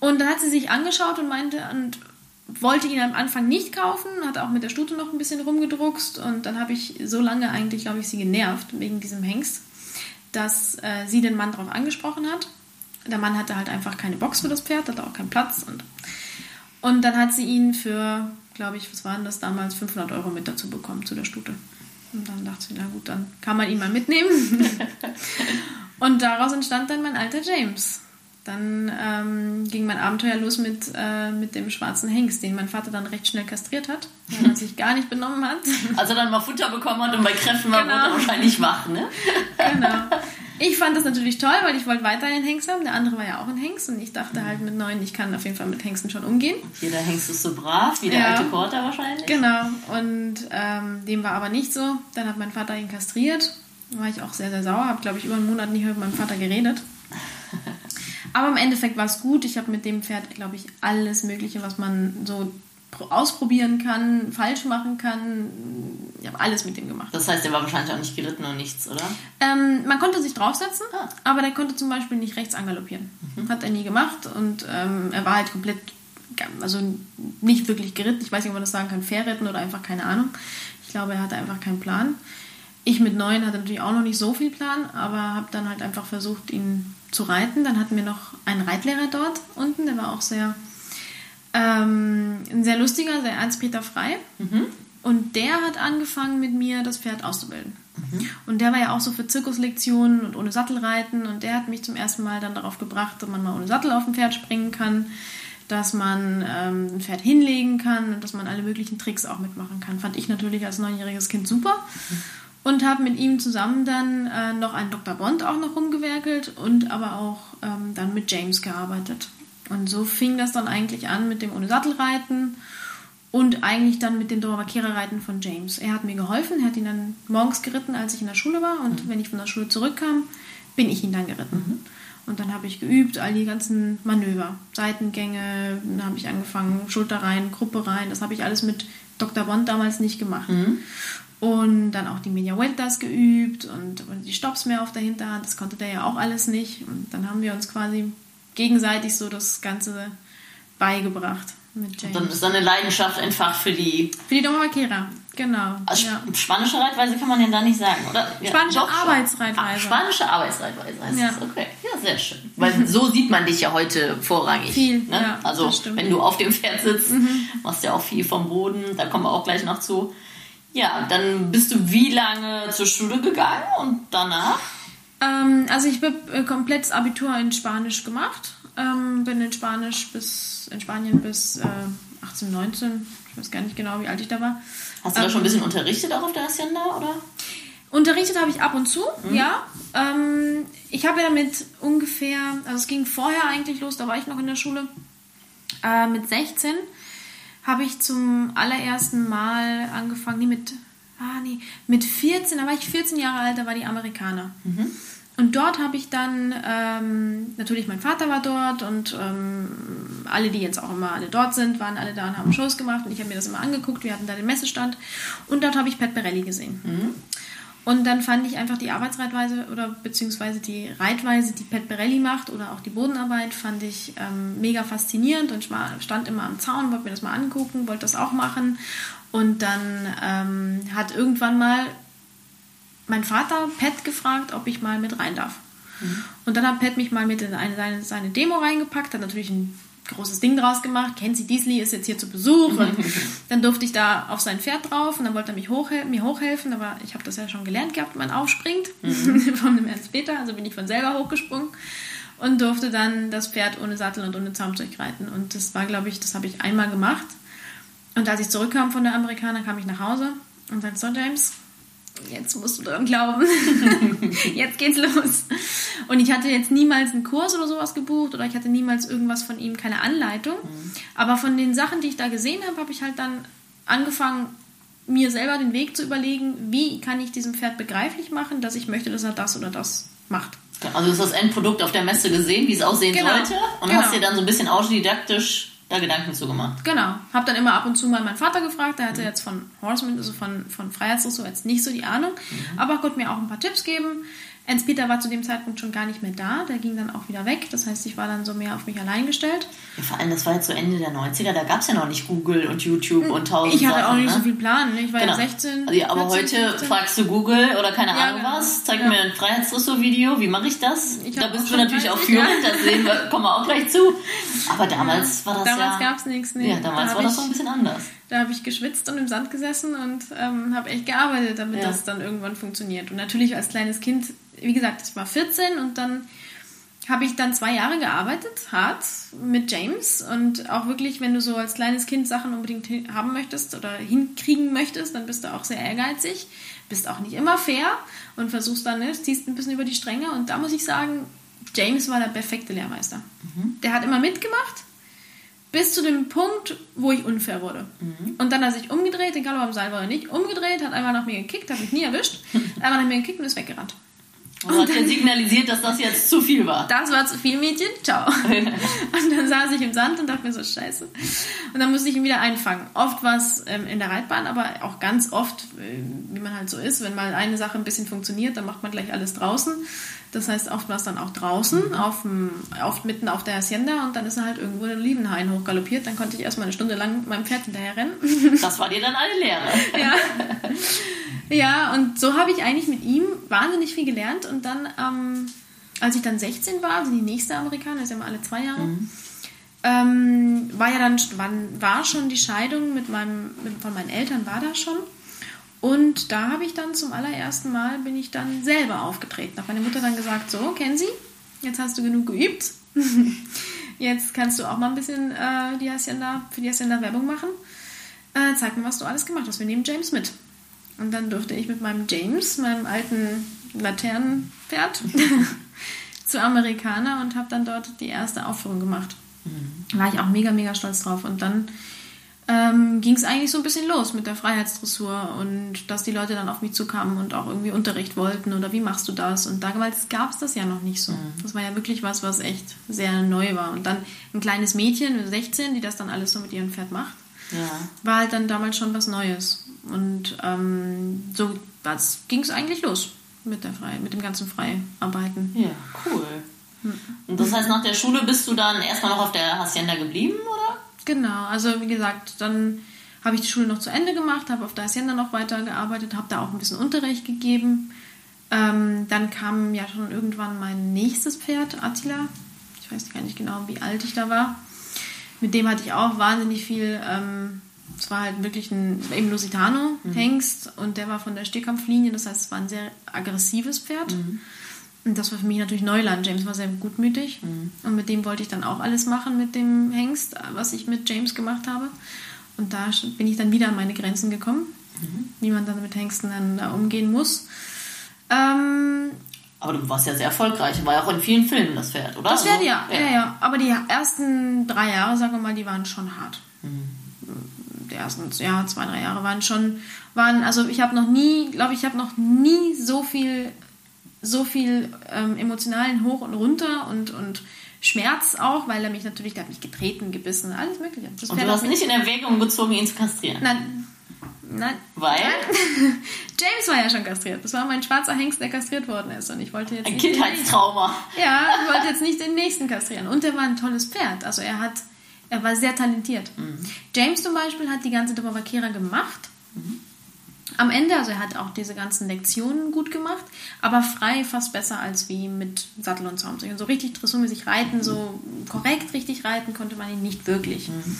Und dann hat sie sich angeschaut und meinte und wollte ihn am Anfang nicht kaufen, hat auch mit der Stute noch ein bisschen rumgedruckst und dann habe ich so lange eigentlich, glaube ich, sie genervt wegen diesem Hengst, dass äh, sie den Mann darauf angesprochen hat. Der Mann hatte halt einfach keine Box für das Pferd, hatte auch keinen Platz. Und, und dann hat sie ihn für, glaube ich, was waren das damals, fünfhundert Euro mit dazu bekommen, zu der Stute. Und dann dachte sie, na gut, dann kann man ihn mal mitnehmen. Und daraus entstand dann mein alter James. Dann ähm, ging mein Abenteuer los mit, äh, mit dem schwarzen Hengst, den mein Vater dann recht schnell kastriert hat, weil er sich gar nicht benommen hat. Also dann mal Futter bekommen hat und bei Kräften war er wahrscheinlich wach, ne? Genau. Ich fand das natürlich toll, weil ich wollte weiter einen Hengst haben. Der andere war ja auch ein Hengst und ich dachte halt mit neun, ich kann auf jeden Fall mit Hengsten schon umgehen. Jeder Hengst ist so brav, wie der ja. alte Quarter wahrscheinlich. Genau. Und ähm, dem war aber nicht so. Dann hat mein Vater ihn kastriert. Da war ich auch sehr, sehr sauer. Habe, glaube ich, über einen Monat nicht mehr mit meinem Vater geredet. Aber im Endeffekt war es gut. Ich habe mit dem Pferd, glaube ich, alles Mögliche, was man so ausprobieren kann, falsch machen kann, ich habe alles mit dem gemacht. Das heißt, der war wahrscheinlich auch nicht geritten und nichts, oder? Ähm, man konnte sich draufsetzen, ah. aber der konnte zum Beispiel nicht rechts angaloppieren. Mhm. Hat er nie gemacht und ähm, er war halt komplett, also nicht wirklich geritten. Ich weiß nicht, ob man das sagen kann, verritten oder einfach keine Ahnung. Ich glaube, er hatte einfach keinen Plan. Ich mit neun hatte natürlich auch noch nicht so viel Plan, aber habe dann halt einfach versucht, ihn zu reiten. Dann hatten wir noch einen Reitlehrer dort unten, der war auch sehr, ähm, ein sehr lustiger, der Ernst-Peter Frey. Mhm. Und der hat angefangen mit mir, das Pferd auszubilden. Mhm. Und der war ja auch so für Zirkuslektionen und ohne Sattelreiten. Und der hat mich zum ersten Mal dann darauf gebracht, dass man mal ohne Sattel auf dem Pferd springen kann, dass man ähm, ein Pferd hinlegen kann und dass man alle möglichen Tricks auch mitmachen kann. Fand ich natürlich als neunjähriges Kind super. Mhm. Und habe mit ihm zusammen dann äh, noch einen Doktor Bond auch noch rumgewerkelt und aber auch ähm, dann mit James gearbeitet. Und so fing das dann eigentlich an mit dem Ohne-Sattel-Reiten und eigentlich dann mit dem Doma Vaquera-Reiten von James. Er hat mir geholfen, er hat ihn dann morgens geritten, als ich in der Schule war. Und mhm. wenn ich von der Schule zurückkam, bin ich ihn dann geritten. Mhm. Und dann habe ich geübt, all die ganzen Manöver, Seitengänge, dann habe ich angefangen, Schulter rein, Gruppe rein. Das habe ich alles mit Doktor Bond damals nicht gemacht. Mhm. Und dann auch die Media Vueltas geübt und die Stops mehr auf der Hinterhand. Das konnte der ja auch alles nicht. Und dann haben wir uns quasi gegenseitig so das Ganze beigebracht mit James. Und dann ist dann eine Leidenschaft einfach für die... Für die Doma Vaquera, genau. Also ja. Spanische Reitweise kann man ja da nicht sagen, oder? Ja, spanische doch, Arbeitsreitweise. Ach, spanische Arbeitsreitweise heißt ja. Das, okay. Ja, sehr schön. Weil mhm. so sieht man dich ja heute vorrangig. Viel, ne? Ja, also wenn du auf dem Pferd sitzt, mhm. machst ja auch viel vom Boden. Da kommen wir auch gleich noch zu. Ja, dann bist du wie lange zur Schule gegangen und danach? Ähm, also ich habe äh, komplett das Abitur in Spanisch gemacht. Ähm, bin in Spanisch bis in Spanien bis äh, achtzehn, neunzehn. Ich weiß gar nicht genau, wie alt ich da war. Hast du ähm, da schon ein bisschen unterrichtet auch auf der Hacienda, oder? Unterrichtet habe ich ab und zu, mhm. ja. Ähm, ich habe ja damit ungefähr, also es ging vorher eigentlich los, da war ich noch in der Schule, äh, mit sechzehn. Habe ich zum allerersten Mal angefangen, nee, mit, ah, nee, mit vierzehn, da war ich vierzehn Jahre alt, da war die Amerikaner. Mhm. Und dort habe ich dann, ähm, natürlich mein Vater war dort und ähm, alle, die jetzt auch immer alle dort sind, waren alle da und haben Shows gemacht und ich habe mir das immer angeguckt, wir hatten da den Messestand und dort habe ich Pat Parelli gesehen. Mhm. Und dann fand ich einfach die Arbeitsreitweise oder beziehungsweise die Reitweise, die Pat Parelli macht oder auch die Bodenarbeit, fand ich ähm, mega faszinierend. Und ich mal, stand immer am Zaun, wollte mir das mal angucken, wollte das auch machen. Und dann ähm, hat irgendwann mal mein Vater Pat gefragt, ob ich mal mit rein darf. Mhm. Und dann hat Pat mich mal mit in eine, seine, seine Demo reingepackt, hat natürlich ein großes Ding draus gemacht. Kenzie Dysli ist jetzt hier zu Besuch. Und dann durfte ich da auf sein Pferd drauf und dann wollte er mich hochhe- mir hochhelfen, aber ich habe das ja schon gelernt gehabt, man aufspringt mhm. von dem Ernst Peter, also bin ich von selber hochgesprungen und durfte dann das Pferd ohne Sattel und ohne Zaumzeug reiten und das war, glaube ich, das habe ich einmal gemacht und als ich zurückkam von der Amerikaner, kam ich nach Hause und sagte, so James, jetzt musst du dran glauben. Jetzt geht's los. Und ich hatte jetzt niemals einen Kurs oder sowas gebucht oder ich hatte niemals irgendwas von ihm, keine Anleitung. Mhm. Aber von den Sachen, die ich da gesehen habe, habe ich halt dann angefangen, mir selber den Weg zu überlegen, wie kann ich diesem Pferd begreiflich machen, dass ich möchte, dass er das oder das macht. Also du hast das Endprodukt auf der Messe gesehen, wie es aussehen genau. sollte und genau. hast dir dann so ein bisschen autodidaktisch da Gedanken zu gemacht. Genau. Habe dann immer ab und zu mal meinen Vater gefragt, der hatte mhm. jetzt von Horseman, also von, von Freiheitsdressur jetzt nicht so die Ahnung, mhm. aber konnte mir auch ein paar Tipps geben. Ernst-Peter war zu dem Zeitpunkt schon gar nicht mehr da, der ging dann auch wieder weg, das heißt, ich war dann so mehr auf mich allein gestellt. Ja, vor allem, das war jetzt so Ende der neunziger, da gab es ja noch nicht Google und YouTube und tausend Ich hatte Sachen, auch nicht ne? so viel Plan, ne? Ich war genau. ja sechzehn, also, ja, aber vierzehn, heute fünfzehn. Fragst du Google oder keine Ahnung ja, genau. was, zeig ja. mir ein Freiheitsdressur-Video, wie mache ich das? Ich da bist du natürlich auch führend, ja. das sehen wir, kommen wir auch gleich zu. Aber damals ja. war das damals ja... Damals gab es nichts, ne? Ja, damals da war das ich, so ein bisschen anders. Da habe ich geschwitzt und im Sand gesessen und ähm, habe echt gearbeitet, damit ja. das dann irgendwann funktioniert. Und natürlich als kleines Kind... Wie gesagt, ich war vierzehn und dann habe ich dann zwei Jahre gearbeitet, hart, mit James. Und auch wirklich, wenn du so als kleines Kind Sachen unbedingt hin- haben möchtest oder hinkriegen möchtest, dann bist du auch sehr ehrgeizig, bist auch nicht immer fair und versuchst dann, ne, ziehst ein bisschen über die Stränge. Und da muss ich sagen, James war der perfekte Lehrmeister. Mhm. Der hat immer mitgemacht, bis zu dem Punkt, wo ich unfair wurde. Mhm. Und dann hat er sich umgedreht, egal ob am Seil war oder nicht, umgedreht, hat einmal nach mir gekickt, hat mich nie erwischt, einmal nach mir gekickt und ist weggerannt. Und, und hat er signalisiert, dass das jetzt zu viel war. Das war zu viel, Mädchen. Ciao. Und dann saß ich im Sand und dachte mir so, scheiße. Und dann musste ich ihn wieder einfangen. Oft war es ähm, in der Reitbahn, aber auch ganz oft, äh, wie man halt so ist, wenn mal eine Sache ein bisschen funktioniert, dann macht man gleich alles draußen. Das heißt, oft war es dann auch draußen, mhm. auf dem, oft mitten auf der Hacienda, und dann ist er halt irgendwo den Liebenhain hochgaloppiert. Dann konnte ich erstmal eine Stunde lang mit meinem Pferd hinterher rennen. Das war dir dann eine Lehre. Ja. Ja, und so habe ich eigentlich mit ihm wahnsinnig viel gelernt. Und dann, ähm, als ich dann sechzehn war, also die nächste Amerikaner, ist ja immer alle zwei Jahre, mhm. ähm, war ja dann war schon die Scheidung mit meinem, mit, von meinen Eltern war da schon. Und da habe ich dann zum allerersten Mal, bin ich dann selber aufgetreten. Da hat meine Mutter dann gesagt, so, Kenzie, jetzt hast du genug geübt. Jetzt kannst du auch mal ein bisschen äh, die Hacienda, für die Hacienda Werbung machen. Äh, zeig mir, was du alles gemacht hast. Wir nehmen James mit. Und dann durfte ich mit meinem James, meinem alten Laternenpferd, zu Amerikaner und habe dann dort die erste Aufführung gemacht. Da war ich auch mega, mega stolz drauf. Und dann ähm, ging es eigentlich so ein bisschen los mit der Freiheitsdressur und dass die Leute dann auf mich zukamen und auch irgendwie Unterricht wollten oder wie machst du das? Und damals gab es das ja noch nicht so. Das war ja wirklich was, was echt sehr neu war. Und dann ein kleines Mädchen, sechzehn, die das dann alles so mit ihrem Pferd macht, ja. war halt dann damals schon was Neues. Und ähm, so ging es eigentlich los mit, der Frei, mit dem ganzen Freiarbeiten. Ja, cool. Mhm. Und das heißt, nach der Schule bist du dann erstmal noch auf der Hacienda geblieben, oder? Genau, also wie gesagt, dann habe ich die Schule noch zu Ende gemacht, habe auf der Hacienda noch weitergearbeitet, habe da auch ein bisschen Unterricht gegeben. Ähm, dann kam ja schon irgendwann mein nächstes Pferd, Attila. Ich weiß gar nicht genau, wie alt ich da war. Mit dem hatte ich auch wahnsinnig viel... Ähm, Es war halt wirklich ein, eben Lusitano, mhm. Hengst, und der war von der Stierkampflinie, das heißt, es war ein sehr aggressives Pferd. Mhm. Und das war für mich natürlich Neuland. James war sehr gutmütig, mhm. und mit dem wollte ich dann auch alles machen mit dem Hengst, was ich mit James gemacht habe. Und da bin ich dann wieder an meine Grenzen gekommen, mhm. wie man dann mit Hengsten dann da umgehen muss. Ähm, Aber du warst ja sehr erfolgreich, war ja auch in vielen Filmen das Pferd, oder? Das Pferd, also, ja. Ja. ja, ja. Aber die ersten drei Jahre, sagen wir mal, die waren schon hart. Mhm. Die ersten ja, zwei, drei Jahre waren schon, waren, also ich habe noch nie, glaube ich, habe noch nie so viel, so viel ähm, emotionalen Hoch und Runter und, und Schmerz auch, weil er mich natürlich, der hat mich getreten, gebissen, alles Mögliche. Das und Pferd du hast nicht in Erwägung gezogen, ihn zu kastrieren? Nein. Nein. Weil? Nein. James war ja schon kastriert. Das war mein schwarzer Hengst, der kastriert worden ist. Und ich wollte jetzt ein Kindheitstrauma. Ja, ich wollte jetzt nicht den nächsten kastrieren. Und er war ein tolles Pferd. Also er hat Er war sehr talentiert. Mhm. James zum Beispiel hat die ganze Doma Vaquera gemacht. Mhm. Am Ende, also er hat auch diese ganzen Lektionen gut gemacht, aber frei fast besser als wie mit Sattel und Zaum. Und so richtig dressurmäßig reiten, so korrekt richtig reiten konnte man ihn nicht wirklich. Mhm.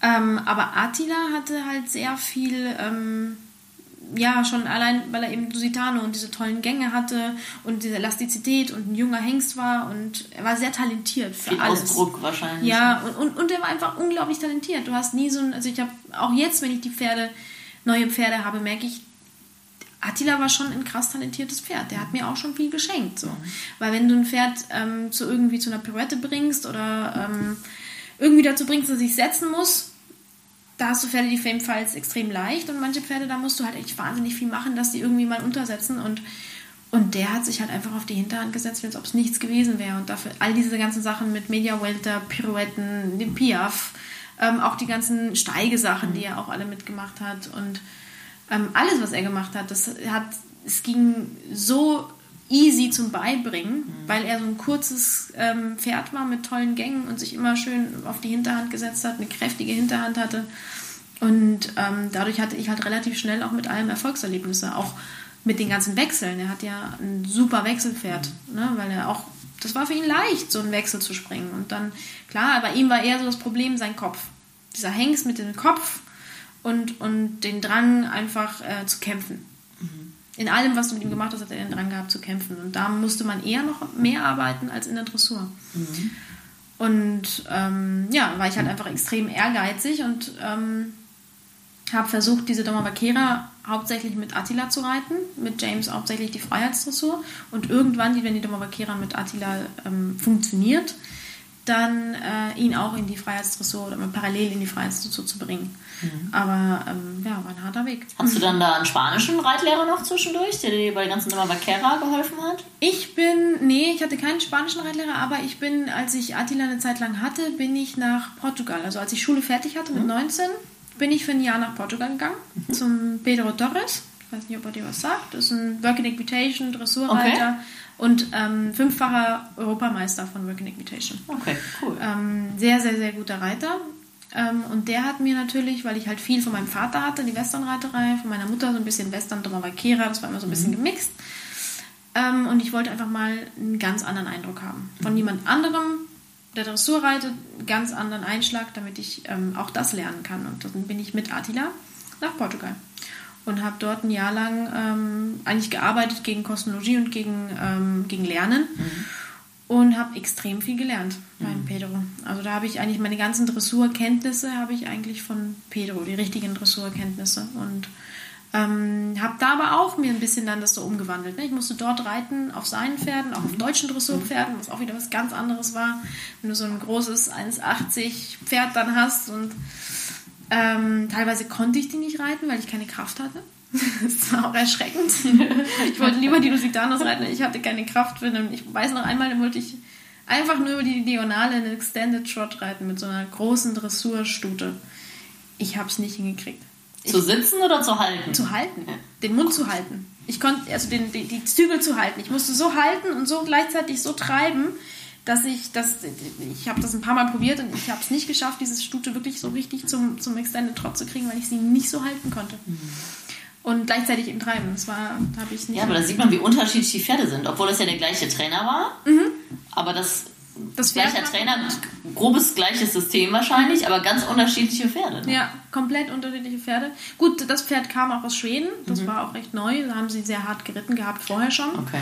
Ähm, aber Attila hatte halt sehr viel... Ähm, ja, schon allein, weil er eben Lusitano und diese tollen Gänge hatte und diese Elastizität und ein junger Hengst war, und er war sehr talentiert für viel alles. Ausdruck wahrscheinlich. Ja, und, und, und er war einfach unglaublich talentiert. Du hast nie so ein, also ich habe auch jetzt, wenn ich die Pferde, neue Pferde habe, merke ich, Attila war schon ein krass talentiertes Pferd. Der hat mir auch schon viel geschenkt. So. Weil wenn du ein Pferd ähm, zu irgendwie zu einer Pirouette bringst oder ähm, irgendwie dazu bringst, dass er sich setzen muss, da hast du Pferde, die ebenfalls extrem leicht, und manche Pferde, da musst du halt echt wahnsinnig viel machen, dass die irgendwie mal untersetzen, und, und der hat sich halt einfach auf die Hinterhand gesetzt, als ob es nichts gewesen wäre, und dafür all diese ganzen Sachen mit Media Welter, Pirouetten, dem Piaf, ähm, auch die ganzen Steigesachen, die er auch alle mitgemacht hat, und ähm, alles, was er gemacht hat, das hat, es ging so easy zum Beibringen, mhm. weil er so ein kurzes ähm, Pferd war mit tollen Gängen und sich immer schön auf die Hinterhand gesetzt hat, eine kräftige Hinterhand hatte. Und ähm, dadurch hatte ich halt relativ schnell auch mit allem Erfolgserlebnisse, auch mit den ganzen Wechseln. Er hat ja ein super Wechselpferd, ne? Weil er auch, das war für ihn leicht, so einen Wechsel zu springen. Und dann, klar, bei ihm war eher so das Problem sein Kopf. Dieser Hengst mit dem Kopf und, und den Drang einfach äh, zu kämpfen. Mhm. In allem, was du mit ihm gemacht hast, hat er den Drang gehabt zu kämpfen. Und da musste man eher noch mehr arbeiten als in der Dressur. Mhm. Und ähm, ja, war ich halt einfach extrem ehrgeizig und ähm, habe versucht, diese Doma Vaquera hauptsächlich mit Attila zu reiten, mit James hauptsächlich die Freiheitsdressur. Und irgendwann, wenn die Doma Vaquera mit Attila ähm, funktioniert, dann äh, ihn auch in die Freiheitsdressur oder parallel in die Freiheitsdressur zu bringen. Mhm. Aber ähm, ja, war ein harter Weg. Hast du dann da einen spanischen Reitlehrer noch zwischendurch, der dir bei den ganzen Doma Vaquera geholfen hat? Ich bin, nee, ich hatte keinen spanischen Reitlehrer, aber ich bin, als ich Attila eine Zeit lang hatte, bin ich nach Portugal. Also als ich Schule fertig hatte mit mhm. neunzehn, bin ich für ein Jahr nach Portugal gegangen, mhm. zum Pedro Torres. Ich weiß nicht, ob er dir was sagt. Das ist ein Working Equitation, Dressurreiter. Okay. Und ähm, fünffacher Europameister von Working Equitation. Okay, cool. Ähm, sehr, sehr, sehr guter Reiter. Ähm, und der hat mir natürlich, weil ich halt viel von meinem Vater hatte, die Westernreiterei, von meiner Mutter so ein bisschen Western, Doma Vaquera, das war immer so ein bisschen mhm. gemixt. Ähm, und ich wollte einfach mal einen ganz anderen Eindruck haben. Von mhm. jemand anderem, der Dressur reitet, einen ganz anderen Einschlag, damit ich ähm, auch das lernen kann. Und dann bin ich mit Attila nach Portugal. Und habe dort ein Jahr lang ähm, eigentlich gearbeitet gegen Kostenologie und gegen, ähm, gegen Lernen. Mhm. Und habe extrem viel gelernt beim mhm. Pedro. Also da habe ich eigentlich meine ganzen Dressurkenntnisse habe ich eigentlich von Pedro, die richtigen Dressurkenntnisse. Und ähm, habe da aber auch mir ein bisschen dann das so umgewandelt. Ne? Ich musste dort reiten, auf seinen Pferden, auch auf deutschen Dressurpferden, was auch wieder was ganz anderes war. Wenn du so ein großes eins achtzig Pferd dann hast und Ähm, teilweise konnte ich die nicht reiten, weil ich keine Kraft hatte. Das war auch erschreckend. Ich wollte lieber die Lusitanos reiten, ich hatte keine Kraft. Ich weiß noch einmal, dann wollte ich einfach nur über die Diagonale einen Extended Trot reiten mit so einer großen Dressurstute. Ich habe es nicht hingekriegt. Zu ich, sitzen oder zu halten? Zu halten. Den Mund zu halten. Ich konnte also den, die, die Zügel zu halten. Ich musste so halten und so gleichzeitig so treiben, dass ich das, ich habe das ein paar Mal probiert und ich habe es nicht geschafft, diese Stute wirklich so richtig zum, zum Extended Trot zu kriegen, weil ich sie nicht so halten konnte. Mhm. Und gleichzeitig im Treiben. Das war, habe ich nicht. Ja, aber da sieht man, wie unterschiedlich die Pferde sind, obwohl das ja der gleiche Trainer war. Mhm. Aber das, das gleicher Trainer, mit grobes gleiches System wahrscheinlich, aber ganz unterschiedliche Pferde. Ne? Ja, komplett unterschiedliche Pferde. Gut, das Pferd kam auch aus Schweden. Das mhm. war auch recht neu. Da haben sie sehr hart geritten gehabt vorher schon. Okay.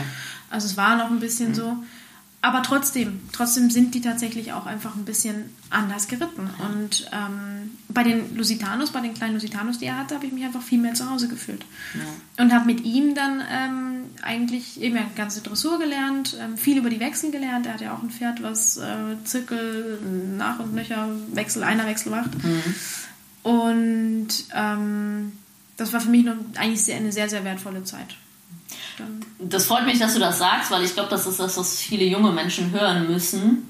Also es war noch ein bisschen mhm. so. Aber trotzdem, trotzdem sind die tatsächlich auch einfach ein bisschen anders geritten. Und ähm, bei den Lusitanos, bei den kleinen Lusitanos, die er hatte, habe ich mich einfach viel mehr zu Hause gefühlt. Ja. Und habe mit ihm dann ähm, eigentlich eben eine ganze Dressur gelernt, ähm, viel über die Wechsel gelernt. Er hat ja auch ein Pferd, was äh, Zirkel, Nach- und Nöcher-Wechsel, Einer-Wechsel macht. Mhm. Und ähm, das war für mich noch eigentlich sehr, eine sehr, sehr wertvolle Zeit. Das freut mich, dass du das sagst, weil ich glaube, das ist das, was viele junge Menschen hören müssen,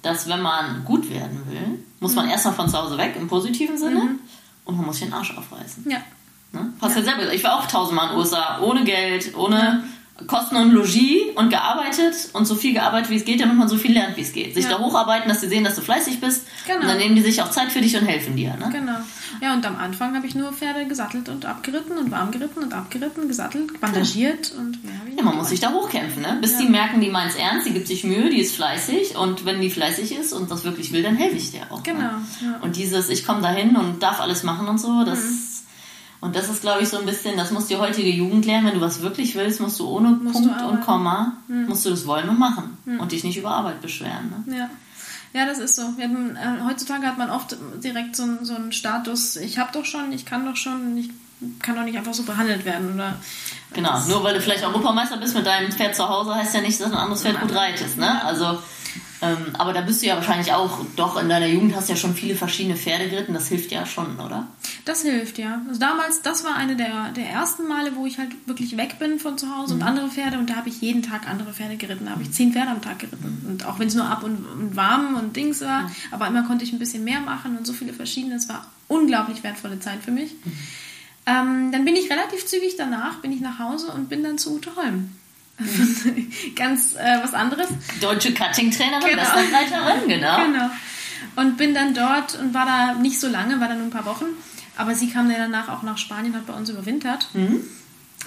dass wenn man gut werden will, muss man mhm. erstmal von zu Hause weg, im positiven Sinne, mhm. und man muss sich den Arsch aufreißen. Ja. Ne? Passt ja. ja selber. Ich war auch tausendmal in den U S A, ohne Geld, ohne ja. Kosten und Logis und gearbeitet und so viel gearbeitet, wie es geht, damit man so viel lernt, wie es geht. Sich ja. da hocharbeiten, dass sie sehen, dass du fleißig bist, genau. und dann nehmen die sich auch Zeit für dich und helfen dir. Ne? Genau. Ja, und am Anfang habe ich nur Pferde gesattelt und abgeritten und warm geritten und abgeritten, gesattelt, bandagiert und mehr habe ich. Ja, man gemacht. Muss sich da hochkämpfen, ne? Bis ja. die merken, die meint es ernst, die gibt sich Mühe, die ist fleißig und wenn die fleißig ist und das wirklich will, dann helfe ich dir auch. Genau. Ne? Ja. Und dieses, ich komme dahin und darf alles machen und so, das mhm. und das ist, glaube ich, so ein bisschen, das muss die heutige Jugend lernen, wenn du was wirklich willst, musst du ohne musst Punkt du und Komma, mhm. musst du das wollen und machen mhm. und dich nicht über Arbeit beschweren. Ne? Ja. Ja, das ist so. Wir haben, äh, heutzutage hat man oft direkt so, so einen Status, ich habe doch schon, ich kann doch schon, ich kann doch nicht einfach so behandelt werden. Oder genau, nur weil du vielleicht Europameister bist mit deinem Pferd zu Hause, heißt ja nicht, dass ein anderes Pferd gut reitest. Ne? Also, ähm, aber da bist du ja wahrscheinlich auch, doch in deiner Jugend hast du ja schon viele verschiedene Pferde geritten, das hilft ja schon, oder? Das hilft, ja. Also damals, das war eine der, der ersten Male, wo ich halt wirklich weg bin von zu Hause mhm. und andere Pferde. Und da habe ich jeden Tag andere Pferde geritten. Da habe ich zehn Pferde am Tag geritten. Und auch wenn es nur ab und, und warm und Dings war. Mhm. Aber immer konnte ich ein bisschen mehr machen und so viele verschiedene. Es war unglaublich wertvolle Zeit für mich. Mhm. Ähm, dann bin ich relativ zügig danach, bin ich nach Hause und bin dann zu Ute Holm. Mhm. Ganz äh, was anderes. Deutsche Cutting-Trainerin, genau. Westernreiterin, genau. genau. Und bin dann dort und war da nicht so lange, war da nur ein paar Wochen. Aber sie kam dann danach auch nach Spanien, hat bei uns überwintert. Mhm.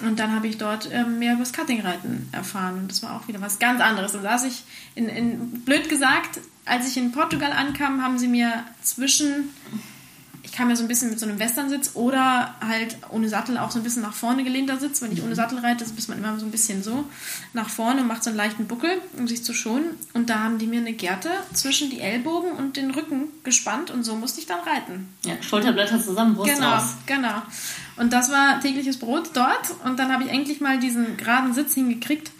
Und dann habe ich dort ähm, mehr über das Cutting-Reiten erfahren. Und das war auch wieder was ganz anderes. Und da saß ich, in, in, blöd gesagt, als ich in Portugal ankam, haben sie mir zwischen, ich kam ja so ein bisschen mit so einem Westernsitz oder halt ohne Sattel auch so ein bisschen nach vorne gelehnter Sitz. Wenn ich ohne Sattel reite, ist man immer so ein bisschen so nach vorne und macht so einen leichten Buckel, um sich zu schonen. Und da haben die mir eine Gerte zwischen die Ellbogen und den Rücken gespannt und so musste ich dann reiten. Ja, Schulterblätter zusammen, Brust genau, raus. Genau, genau. Und das war tägliches Brot dort und dann habe ich endlich mal diesen geraden Sitz hingekriegt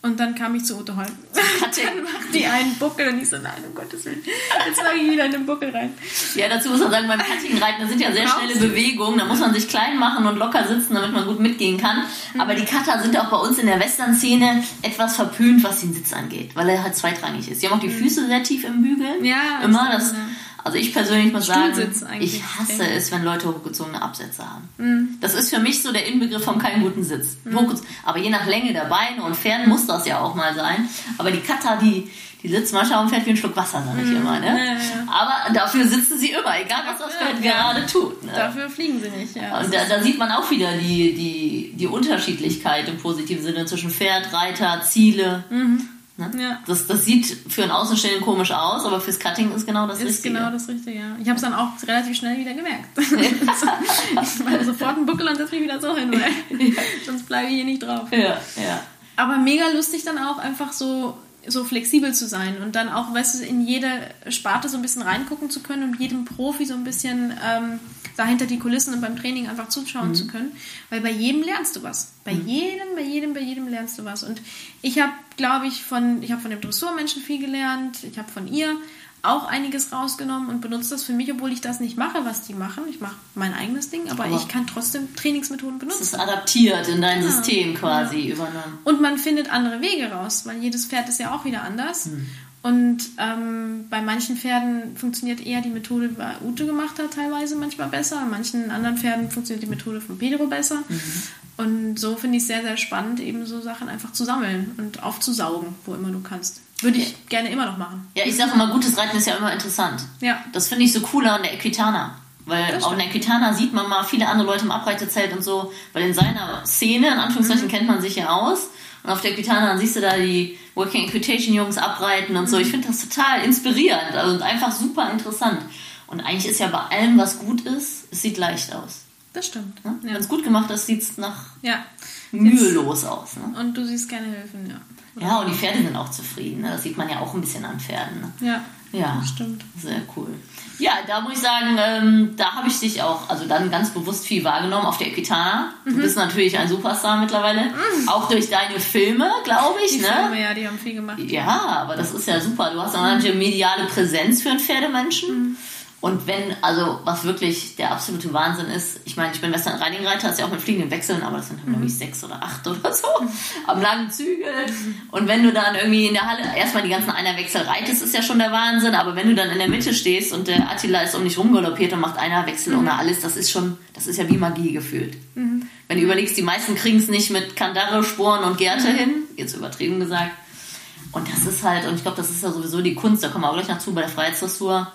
Und dann kam ich zu Ute Holm. Dann macht die einen Buckel und ich so, nein, um Gottes Willen, jetzt mache ich wieder in den Buckel rein. Ja, dazu muss man sagen, beim Cutting-Reiten, das sind ja sehr Brauchst schnelle du? Bewegungen, da muss man sich klein machen und locker sitzen, damit man gut mitgehen kann. Mhm. Aber die Cutter sind auch bei uns in der Western-Szene etwas verpönt, was den Sitz angeht, weil er halt zweitrangig ist. Die haben auch die Füße mhm. sehr tief im Bügel. Ja, immer das. Also ich persönlich muss sagen, ich hasse es, wenn Leute hochgezogene Absätze haben. Mhm. Das ist für mich so der Inbegriff von keinem guten Sitz. Mhm. Aber je nach Länge der Beine und Fern muss das ja auch mal sein. Aber die Cutter, die, die sitzt manchmal und fährt wie ein Schluck Wasser, sage ich mhm. immer. Ne? Ja, ja, ja. Aber dafür sitzen sie immer, egal was das Pferd ja, gerade tut. Ne? Dafür fliegen sie nicht. Ja. Und da, da sieht man auch wieder die, die, die Unterschiedlichkeit im positiven Sinne zwischen Pferd, Reiter, Ziele. Mhm. Ne? Ja. Das, das sieht für einen Außenstehenden komisch aus, aber fürs Cutting ist genau das ist Richtige. Ist genau das Richtige, ja. Ich habe es dann auch relativ schnell wieder gemerkt. Ich mache sofort einen Buckel und setze mich wieder so hin, weil ja. sonst bleibe ich hier nicht drauf. Ja, ja. Aber mega lustig dann auch einfach so, so flexibel zu sein und dann auch, weißt du, in jede Sparte so ein bisschen reingucken zu können und jedem Profi so ein bisschen ähm, da hinter die Kulissen und beim Training einfach zuschauen mhm. zu können, weil bei jedem lernst du was. Bei mhm. jedem, bei jedem, bei jedem lernst du was. Und ich habe, glaube ich, von ich habe von dem Dressurmenschen viel gelernt. Ich habe von ihr auch einiges rausgenommen und benutze das für mich, obwohl ich das nicht mache, was die machen. Ich mache mein eigenes Ding, aber, aber ich kann trotzdem Trainingsmethoden benutzen. Das ist adaptiert in dein genau. System quasi genau. übernommen. Und man findet andere Wege raus, weil jedes Pferd ist ja auch wieder anders. Mhm. Und ähm, bei manchen Pferden funktioniert eher die Methode, die Ute gemacht hat, teilweise manchmal besser. An manchen anderen Pferden funktioniert die Methode von Pedro besser. Mhm. Und so finde ich es sehr, sehr spannend, eben so Sachen einfach zu sammeln und aufzusaugen, wo immer du kannst. Würde ich gerne immer noch machen. Ja, ich sage immer, gutes Reiten ist ja immer interessant. Ja. Das finde ich so cooler an der Equitana. Weil auch in der Equitana sieht man mal viele andere Leute im Abreitezelt und so. Weil in seiner Szene, in Anführungszeichen, mhm. kennt man sich ja aus. Und auf der Equitana siehst du da die Working Equitation-Jungs abreiten und so. Mhm. Ich finde das total inspirierend also und einfach super interessant. Und eigentlich ist ja bei allem, was gut ist, es sieht leicht aus. Das stimmt. Ja? Ja. Wenn es gut gemacht ist, sieht es nach ja. mühelos Jetzt. aus. Ne? Und du siehst keine Hilfen, ja. Ja, und die Pferde sind auch zufrieden. Ne? Das sieht man ja auch ein bisschen an Pferden. Ne? Ja, ja, stimmt. Sehr cool. Ja, da muss ich sagen, ähm, da habe ich dich auch also dann ganz bewusst viel wahrgenommen auf der Equitana. Mhm. Du bist natürlich ein Superstar mittlerweile. Mhm. Auch durch deine Filme, glaube ich. Die ne? Filme, ja, die haben viel gemacht. Ja, aber das ist ja super. Du hast auch eine mediale Präsenz für einen Pferdemenschen. Mhm. Und wenn, also was wirklich der absolute Wahnsinn ist, ich meine, ich bin Western-Reiting-Reiter, ist ja auch mit fliegenden Wechseln, aber das sind glaube ich sechs oder acht oder so, am langen Zügel. Und wenn du dann irgendwie in der Halle erstmal die ganzen Einerwechsel reitest, ist ja schon der Wahnsinn, aber wenn du dann in der Mitte stehst und der Attila ist um dich rumgaloppiert und macht Einerwechsel mhm. oder alles, das ist schon, das ist ja wie Magie gefühlt. Mhm. Wenn du überlegst, die meisten kriegen es nicht mit Kandare, Sporen und Gerte mhm. hin, jetzt übertrieben gesagt. Und das ist halt, und ich glaube, das ist ja sowieso die Kunst, da kommen wir auch gleich noch zu bei der Freiheitsdressur.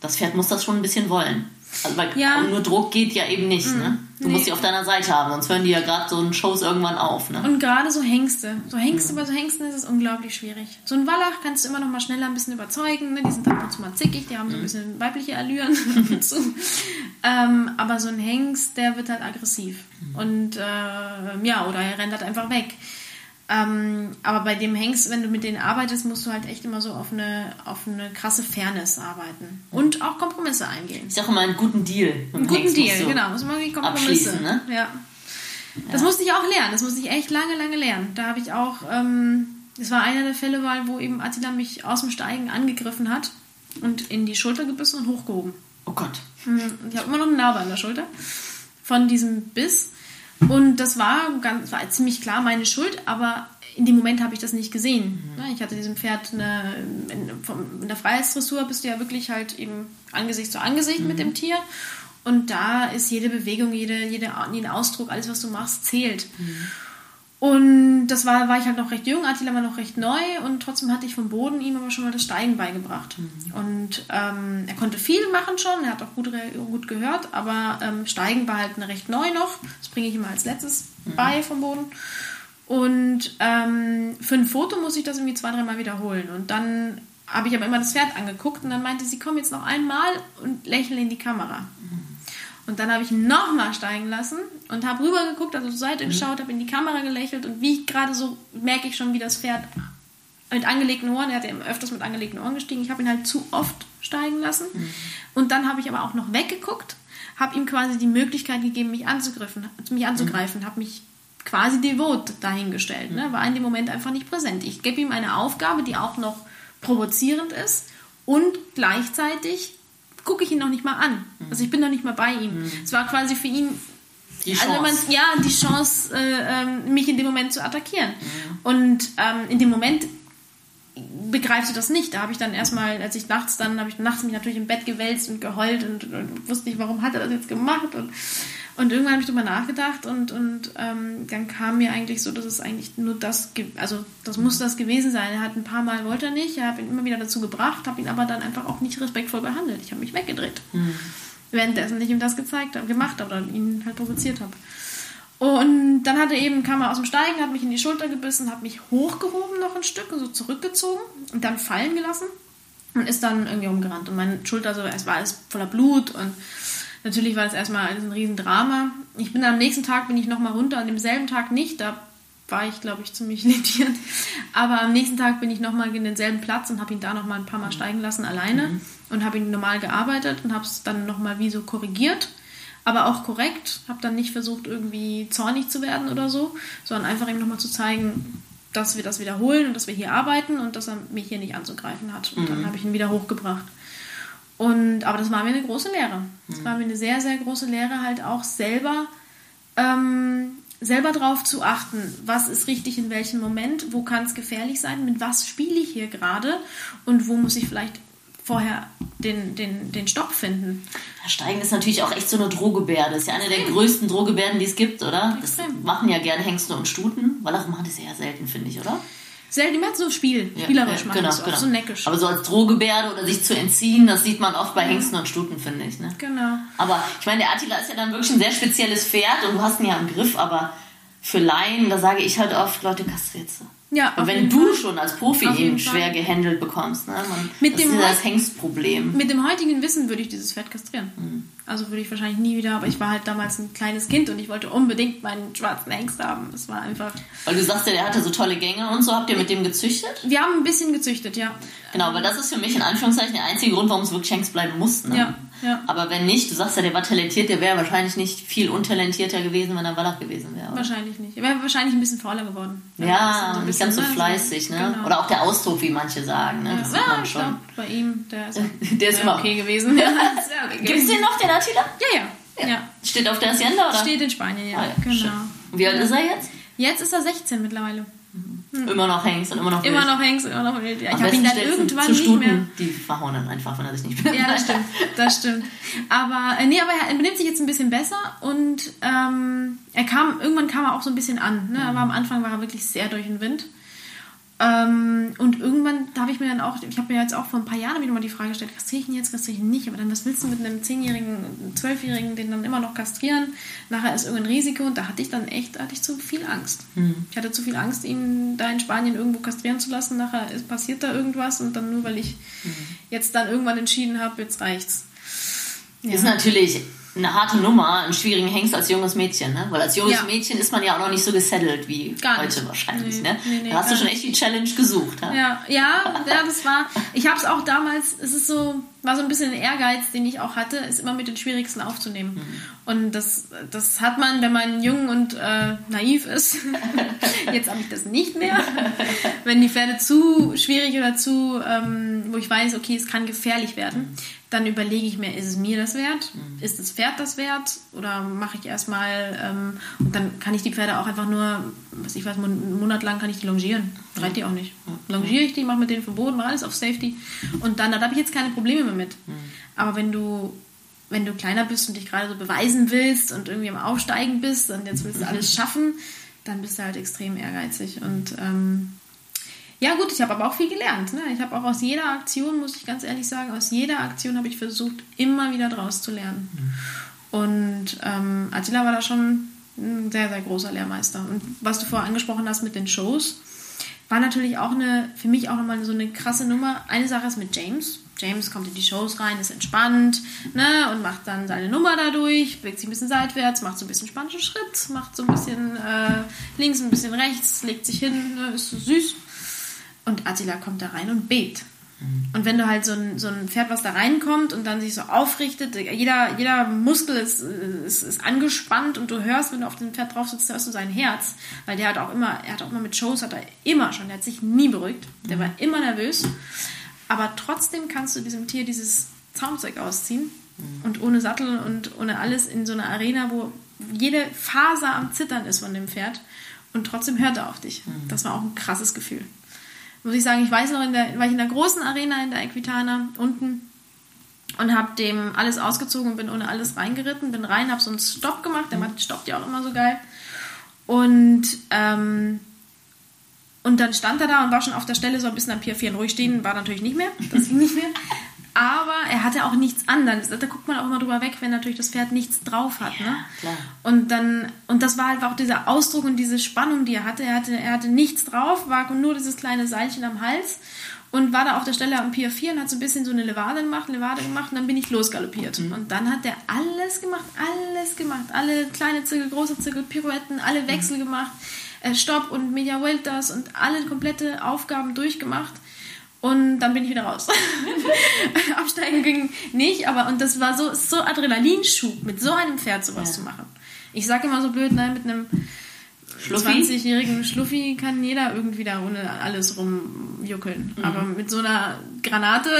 Das Pferd muss das schon ein bisschen wollen. Also weil ja. nur Druck geht ja eben nicht. Mm, ne? Du nee. musst die auf deiner Seite haben, sonst hören die ja gerade so in Shows irgendwann auf. Ne? Und gerade so Hengste. So Hengste, ja. bei so Hengsten ist es unglaublich schwierig. So ein Wallach kannst du immer noch mal schneller ein bisschen überzeugen. Ne? Die sind ab und zu mal zickig, die haben so ein bisschen weibliche Allüren. ähm, aber so ein Hengst, der wird halt aggressiv. Und äh, ja, oder er rennt halt einfach weg. Ähm, aber bei dem Hengst, wenn du mit denen arbeitest, musst du halt echt immer so auf eine, auf eine krasse Fairness arbeiten. Und auch Kompromisse eingehen. Ich sage immer einen guten Deal. Einen guten Hengst Deal, so genau. Muss man irgendwie Kompromisse. Ne? Ja. Ja. Das musste ich auch lernen. Das musste ich echt lange, lange lernen. Da habe ich auch, ähm, das war einer der Fälle, wo eben Attila mich aus dem Steigen angegriffen hat und in die Schulter gebissen und hochgehoben. Oh Gott. Und ich habe immer noch eine Narbe an der Schulter von diesem Biss. Und das war, ganz, war ziemlich klar meine Schuld, aber in dem Moment habe ich das nicht gesehen. Mhm. Ich hatte diesem Pferd eine, in der Freiheitsdressur bist du ja wirklich halt eben Angesicht zu Angesicht mhm. mit dem Tier. Und da ist jede Bewegung, jede, jede, jeden Ausdruck, alles, was du machst, zählt. Mhm. Und das war, war ich halt noch recht jung, Attila war noch recht neu und trotzdem hatte ich vom Boden ihm aber schon mal das Steigen beigebracht. Mhm. Und ähm, er konnte viel machen schon, er hat auch gut, gut gehört, aber ähm, Steigen war halt eine recht neu noch, das bringe ich ihm als letztes mhm. bei vom Boden. Und ähm, für ein Foto muss ich das irgendwie zwei, dreimal wiederholen und dann habe ich aber immer das Pferd angeguckt und dann meinte sie, komm jetzt noch einmal und lächle in die Kamera. Mhm. Und dann habe ich nochmal steigen lassen und habe rübergeguckt, also zur Seite mhm. geschaut, habe in die Kamera gelächelt und wie gerade so merke ich schon, wie das Pferd mit angelegten Ohren, er hat ja öfters mit angelegten Ohren gestiegen, ich habe ihn halt zu oft steigen lassen. Mhm. Und dann habe ich aber auch noch weggeguckt, habe ihm quasi die Möglichkeit gegeben, mich anzugreifen, mich anzugreifen, mhm. habe mich quasi devot dahingestellt, ne? War in dem Moment einfach nicht präsent. Ich gebe ihm eine Aufgabe, die auch noch provozierend ist, und gleichzeitig gucke ich ihn noch nicht mal an. Also ich bin noch nicht mal bei ihm. Mhm. Es war quasi für ihn die Chance, also man, ja, die Chance äh, mich in dem Moment zu attackieren. Mhm. Und ähm, in dem Moment begreifst du das nicht. Da habe ich dann erstmal, als ich nachts dann, habe ich nachts mich natürlich im Bett gewälzt und geheult und, und wusste nicht, warum hat er das jetzt gemacht. Und, und irgendwann habe ich drüber nachgedacht und, und ähm, dann kam mir eigentlich so, dass es eigentlich nur das, also das muss das gewesen sein. Er hat ein paar Mal, wollte er nicht, ich habe ihn immer wieder dazu gebracht, habe ihn aber dann einfach auch nicht respektvoll behandelt. Ich habe mich weggedreht. Mhm. Währenddessen ich ihm das gezeigt habe, gemacht habe oder ihn halt provoziert habe. Und dann hat er eben, kam er aus dem Steigen, hat mich in die Schulter gebissen, hat mich hochgehoben noch ein Stück und so zurückgezogen und dann fallen gelassen und ist dann irgendwie rumgerannt. Und meine Schulter, so, es war alles voller Blut und natürlich war das erstmal alles ein Riesendrama. Ich bin am nächsten Tag, bin ich nochmal runter, an demselben Tag nicht, da war ich, glaube ich, ziemlich lediert. Aber am nächsten Tag bin ich nochmal in denselben Platz und habe ihn da nochmal ein paar Mal steigen lassen alleine, mhm, und habe ihn normal gearbeitet und habe es dann nochmal wie so korrigiert, aber auch korrekt. Habe dann nicht versucht, irgendwie zornig zu werden oder so, sondern einfach ihm nochmal zu zeigen, dass wir das wiederholen und dass wir hier arbeiten und dass er mich hier nicht anzugreifen hat. Und mhm, dann habe ich ihn wieder hochgebracht. Und, aber das war mir eine große Lehre. Das mhm. war mir eine sehr, sehr große Lehre, halt auch selber ähm, selber drauf zu achten, was ist richtig in welchem Moment, wo kann es gefährlich sein, mit was spiele ich hier gerade und wo muss ich vielleicht vorher den, den, den Stopp finden. Das Steigen ist natürlich auch echt so eine Drohgebärde. Das ist ja eine der größten Drohgebärden, die es gibt, oder? Extrem. Das machen ja gerne Hengste und Stuten, weil auch machen das ja sehr selten, finde ich, oder? Selten, man hat so Spiel, ja, spielerisch, ja, genau, machen, so, genau, so neckisch. Aber so als Drohgebärde oder sich zu entziehen, das sieht man oft bei Hengsten und Stuten, finde ich. Ne? Genau. Aber ich meine, der Attila ist ja dann wirklich ein sehr spezielles Pferd und du hast ihn ja im Griff, aber für Laien, da sage ich halt oft, Leute, kastriert sie. Ja, und wenn du Fall. schon als Profi ihn schwer gehandelt bekommst, ne? Man, mit das dem ist ja das Hengstproblem. Mit dem heutigen Wissen würde ich dieses Pferd kastrieren. Mhm. Also würde ich wahrscheinlich nie wieder, aber ich war halt damals ein kleines Kind und ich wollte unbedingt meinen schwarzen Hengst haben. Es war einfach... Weil du sagst ja, der hatte so tolle Gänge und so. Habt ihr mit dem gezüchtet? Wir haben ein bisschen gezüchtet, ja. Genau, weil das ist für mich in Anführungszeichen der einzige Grund, warum es wirklich Hengst bleiben muss. Ne? Ja, ja. Aber wenn nicht, du sagst ja, der war talentiert, der wäre wahrscheinlich nicht viel untalentierter gewesen, wenn er Wallach gewesen wäre. Wahrscheinlich nicht. Er wäre wahrscheinlich ein bisschen fauler geworden. Ja, so ein bisschen ganz so fleißig, ne? Genau. Oder auch der Ausdruck, wie manche sagen, ne? Ja, das sieht man schon. Glaub, bei ihm, der ist, der ist immer okay gewesen. Ja. Gibt es den noch, den Attila? Ja, ja, ja, ja. Steht auf der Hacienda, oder? Steht in Spanien, ja. Ah, ja. Genau. Schön. Wie alt ist er jetzt? Jetzt ist er sechzehn mittlerweile. Mhm. Immer noch Hengst und immer noch wild. Immer noch Hengst und immer noch wild. Ja, ich habe ihn dann irgendwann zu Stuten, nicht mehr... Die verhauen dann einfach, wenn er sich nicht mehr... Ja, das stimmt, das stimmt. Aber, äh, nee, aber er benimmt sich jetzt ein bisschen besser und ähm, er kam, irgendwann kam er auch so ein bisschen an. Ne? Mhm. Aber am Anfang war er wirklich sehr durch den Wind. Ähm, und irgendwann habe ich mir dann auch... Ich habe mir jetzt auch vor ein paar Jahren wieder mal die Frage gestellt, kastriere ich ihn jetzt, kastriere ich ihn nicht? Aber dann, was willst du mit einem zehnjährigen, zwölfjährigen, den dann immer noch kastrieren? Nachher ist irgendein Risiko und da hatte ich dann echt, hatte ich zu viel Angst. Mhm. Ich hatte zu viel Angst, ihn da in Spanien irgendwo kastrieren zu lassen. Nachher ist, passiert da irgendwas und dann nur, weil ich mhm. jetzt dann irgendwann entschieden habe, jetzt reicht's. Ja. Ist natürlich eine harte Nummer, einen schwierigen Hengst als junges Mädchen, ne? Weil als junges ja. Mädchen ist man ja auch noch nicht so gesettelt wie heute wahrscheinlich, nee, ne? Nee, nee, da hast du schon echt die Challenge gesucht, ne? Ja, ja, ja, das war, ich habe es auch damals, es ist so, war so ein bisschen ein Ehrgeiz, den ich auch hatte, ist immer mit den Schwierigsten aufzunehmen. Mhm. Und das, das hat man, wenn man jung und äh, naiv ist. Jetzt habe ich das nicht mehr. Wenn die Pferde zu schwierig oder zu, ähm, wo ich weiß, okay, es kann gefährlich werden, dann überlege ich mir, ist es mir das wert? Mhm. Ist das Pferd das wert? Oder mache ich erstmal, ähm, und dann kann ich die Pferde auch einfach nur, was ich weiß, einen Monat lang kann ich die longieren. Reit die auch nicht. Longiere ich die, mache mit denen verboten, alles auf Safety. Und dann, da habe ich jetzt keine Probleme mehr mit. Mhm. Aber wenn du, wenn du kleiner bist und dich gerade so beweisen willst und irgendwie am Aufsteigen bist und jetzt willst du alles schaffen, dann bist du halt extrem ehrgeizig. Und ähm, ja gut, ich habe aber auch viel gelernt. Ne? Ich habe auch aus jeder Aktion, muss ich ganz ehrlich sagen, aus jeder Aktion habe ich versucht, immer wieder draus zu lernen. Mhm. Und ähm, Attila war da schon ein sehr, sehr großer Lehrmeister. Und was du vorher angesprochen hast mit den Shows, war natürlich auch eine, für mich auch nochmal so eine krasse Nummer. Eine Sache ist mit James. James kommt in die Shows rein, ist entspannt, ne, und macht dann seine Nummer dadurch, bewegt sich ein bisschen seitwärts, macht so ein bisschen spanischen Schritt, macht so ein bisschen äh, links, ein bisschen rechts, legt sich hin, ne, ist so süß. Und Attila kommt da rein und bebt. Und wenn du halt so ein, so ein Pferd, was da reinkommt und dann sich so aufrichtet, jeder, jeder Muskel ist, ist, ist angespannt und du hörst, wenn du auf dem Pferd drauf sitzt, hörst du sein Herz, weil der hat auch immer, er hat auch immer mit Shows, hat er immer schon, der hat sich nie beruhigt, der mhm. war immer nervös, aber trotzdem kannst du diesem Tier dieses Zaumzeug ausziehen mhm. und ohne Sattel und ohne alles in so einer Arena, wo jede Faser am Zittern ist von dem Pferd und trotzdem hört er auf dich. Mhm. Das war auch ein krasses Gefühl. Muss ich sagen, ich weiß noch, in der, war ich in der großen Arena, in der Equitana, unten und habe dem alles ausgezogen und bin ohne alles reingeritten, bin rein, habe so einen Stopp gemacht, der mhm. stoppt ja auch immer so geil. Und, ähm, und dann stand er da und war schon auf der Stelle so ein bisschen am Piafieren. Ruhig stehen war natürlich nicht mehr, das ging nicht mehr. Aber er hatte auch nichts an. Da guckt man auch immer drüber weg, wenn natürlich das Pferd nichts drauf hat. Ja, ne? Klar. Und, dann, und das war halt auch dieser Ausdruck und diese Spannung, die er hatte. Er hatte, er hatte nichts drauf, war nur dieses kleine Seilchen am Hals und war da auf der Stelle am Pier vier und hat so ein bisschen so eine Levade gemacht, Levade gemacht und dann bin ich losgaloppiert. Mhm. Und dann hat er alles gemacht, alles gemacht. Alle kleine Zirkel, große Zirkel, Pirouetten, alle Wechsel mhm. gemacht, äh, Stopp und Media Vueltas und alle komplette Aufgaben durchgemacht. Und dann bin ich wieder raus. Absteigen ging nicht, aber und das war so, so Adrenalinschub, mit so einem Pferd sowas ja. zu machen. Ich sage immer so blöd, nein, mit einem Schluffi? zwanzigjährigen Schluffi kann jeder irgendwie da ohne alles rumjuckeln. Mhm. Aber mit so einer Granate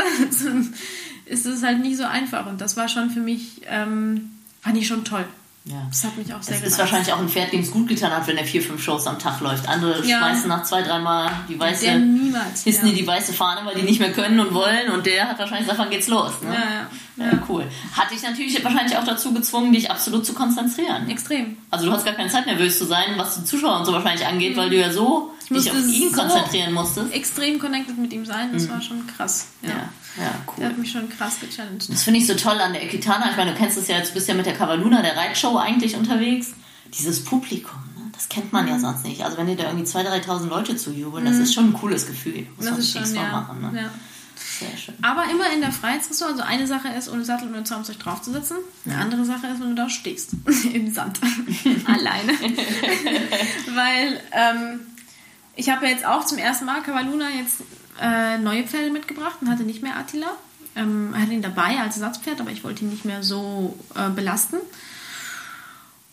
ist es halt nicht so einfach. Und das war schon für mich, ähm, fand ich schon toll. Ja. Das hat mich auch sehr das ist wahrscheinlich auch ein Pferd, dem es gut getan hat, wenn er vier, fünf Shows am Tag läuft. Andere ja. schmeißen nach zwei, dreimal die weiße, niemals, hissen ja. die, die weiße Fahne, weil die nicht mehr können und wollen. Und der hat wahrscheinlich gesagt, wann geht's los? Ne? Ja, ja. Ja, cool. Hat dich natürlich wahrscheinlich auch dazu gezwungen, dich absolut zu konzentrieren. Extrem. Also du hast gar keine Zeit, nervös zu sein, was die Zuschauer und so wahrscheinlich angeht, mhm. weil du ja so ich dich auf ihn so konzentrieren musstest. Extrem connected mit ihm sein, das mhm. war schon krass. Ja. Ja. Ja, cool. Der hat mich schon krass gechallenged. Das finde ich so toll an der Equitana. Ich meine, du kennst es ja jetzt, du bist ja mit der Cavalluna, der Reitshow eigentlich unterwegs. Dieses Publikum, ne? Das kennt man ja sonst nicht. Also wenn dir da irgendwie zweitausend, dreitausend Leute zujubeln, das ist schon ein cooles Gefühl. Muss das man ist schon, nichts ja. machen, ne? Ja. Sehr schön. Aber immer in der Freiheitsdressur. Also eine Sache ist, ohne Sattel und ohne Zaumzeug draufzusitzen. Eine ja. andere Sache ist, wenn du da stehst. Im Sand. Alleine. Weil ähm, ich habe ja jetzt auch zum ersten Mal Cavalluna jetzt neue Pferde mitgebracht und hatte nicht mehr Attila. Ähm, hatte ihn dabei als Ersatzpferd, aber ich wollte ihn nicht mehr so äh, belasten.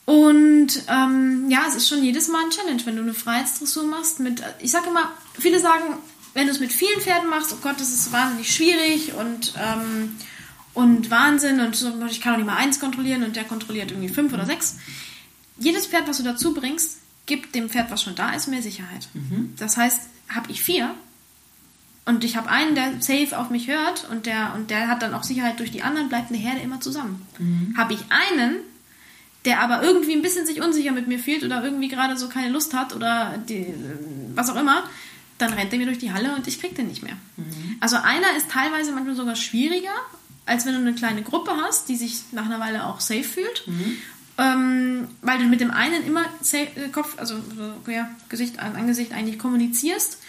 Und ähm, ja, es ist schon jedes Mal ein Challenge, wenn du eine Freiheitsdressur machst. Mit, ich sage immer, viele sagen, wenn du es mit vielen Pferden machst, oh Gott, das ist wahnsinnig schwierig und, ähm, und Wahnsinn und so, ich kann auch nicht mal eins kontrollieren und der kontrolliert irgendwie fünf oder sechs. Jedes Pferd, was du dazu bringst, gibt dem Pferd, was schon da ist, mehr Sicherheit. Mhm. Das heißt, habe ich vier, und ich habe einen, der safe auf mich hört und der, und der hat dann auch Sicherheit durch die anderen, bleibt eine Herde immer zusammen. Mhm. Habe ich einen, der aber irgendwie ein bisschen sich unsicher mit mir fühlt oder irgendwie gerade so keine Lust hat oder die, was auch immer, dann rennt der mir durch die Halle und ich krieg den nicht mehr. Mhm. Also einer ist teilweise manchmal sogar schwieriger, als wenn du eine kleine Gruppe hast, die sich nach einer Weile auch safe fühlt. Mhm. Ähm, weil du mit dem einen immer safe, äh, Kopf, also ja, Gesicht an Angesicht eigentlich kommunizierst.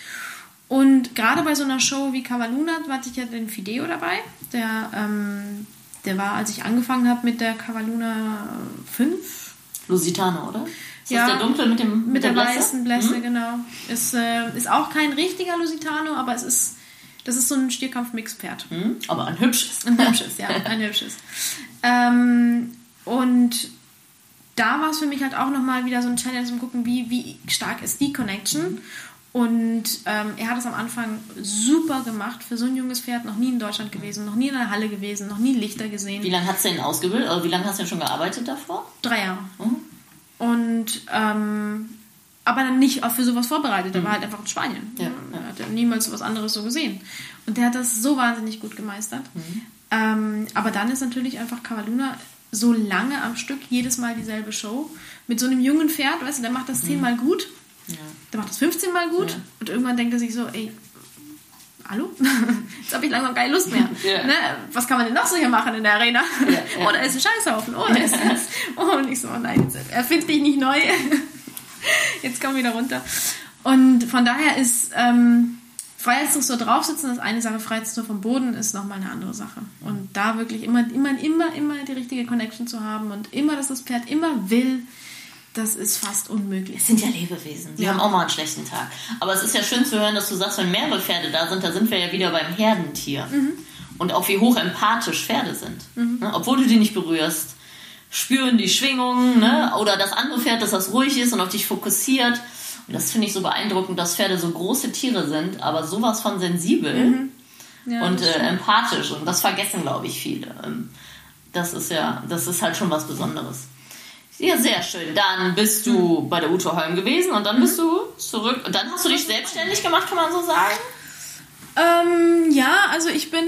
Und gerade bei so einer Show wie Cavalluna hatte ich ja den Fideo dabei. Der, ähm, der war, als ich angefangen habe mit der Cavalluna fünf. Lusitano, oder? Ist ja, das der dunkle mit dem mit, mit der, der Blässe? weißen Blässe, mhm. genau. Ist, äh, ist auch kein richtiger Lusitano, aber es ist, das ist so ein Stierkampf-Mix-Pferd. Mhm. Aber ein hübsches. Ein hübsches, ja, ein hübsches. Ähm, und da war es für mich halt auch nochmal wieder so ein Challenge zum Gucken, wie, wie stark ist die Connection. Mhm. Und ähm, er hat es am Anfang super gemacht für so ein junges Pferd, noch nie in Deutschland gewesen, noch nie in einer Halle gewesen, noch nie Lichter gesehen. Wie lange hast du ihn ausgebildet? Oder wie lange hast du denn schon gearbeitet davor? Drei Jahre. Mhm. Und ähm, aber dann nicht auch für sowas vorbereitet. Er mhm. war halt einfach in Spanien. Ja, ja. Er hat ja niemals was anderes so gesehen. Und der hat das so wahnsinnig gut gemeistert. Mhm. Ähm, aber dann ist natürlich einfach Cavalluna so lange am Stück, jedes Mal dieselbe Show. Mit so einem jungen Pferd, weißt du, der macht das mhm. zehnmal gut. Ja. Der macht das fünfzehn Mal gut ja. und irgendwann denkt er sich so, ey, hallo? Jetzt habe ich langsam keine Lust mehr. Ja. Ne? Was kann man denn noch so hier machen in der Arena? Ja, ja. Oder ist ein Scheißhaufen? Oder ist das? Oh, und ich so, oh nein, jetzt erfind dich nicht neu. Jetzt komm wieder runter. Und von daher ist ähm, Freiheitsdressur draufsitzen, das ist eine Sache, Freiheitsdressur vom Boden ist nochmal eine andere Sache. Und da wirklich immer, immer, immer, immer die richtige Connection zu haben und immer, dass das Pferd immer will, Das ist fast unmöglich. Es sind ja Lebewesen. Wir ja. haben auch mal einen schlechten Tag. Aber es ist ja schön zu hören, dass du sagst, wenn mehrere Pferde da sind, da sind wir ja wieder beim Herdentier. Mhm. Und auch wie hoch empathisch Pferde sind. Mhm. Ne? Obwohl du die nicht berührst, spüren die Schwingungen, ne? Oder das andere Pferd, dass das ruhig ist und auf dich fokussiert. Und das finde ich so beeindruckend, dass Pferde so große Tiere sind, aber sowas von sensibel mhm. ja, und äh, empathisch. Und das vergessen, glaube ich, viele. Das ist ja, das ist halt schon was Besonderes. Ja, sehr schön. Dann bist du mhm. bei der Ute Holm gewesen und dann bist mhm. du zurück. Und dann hast du dich selbstständig gemacht, kann man so sagen? Ähm, ja, also ich bin,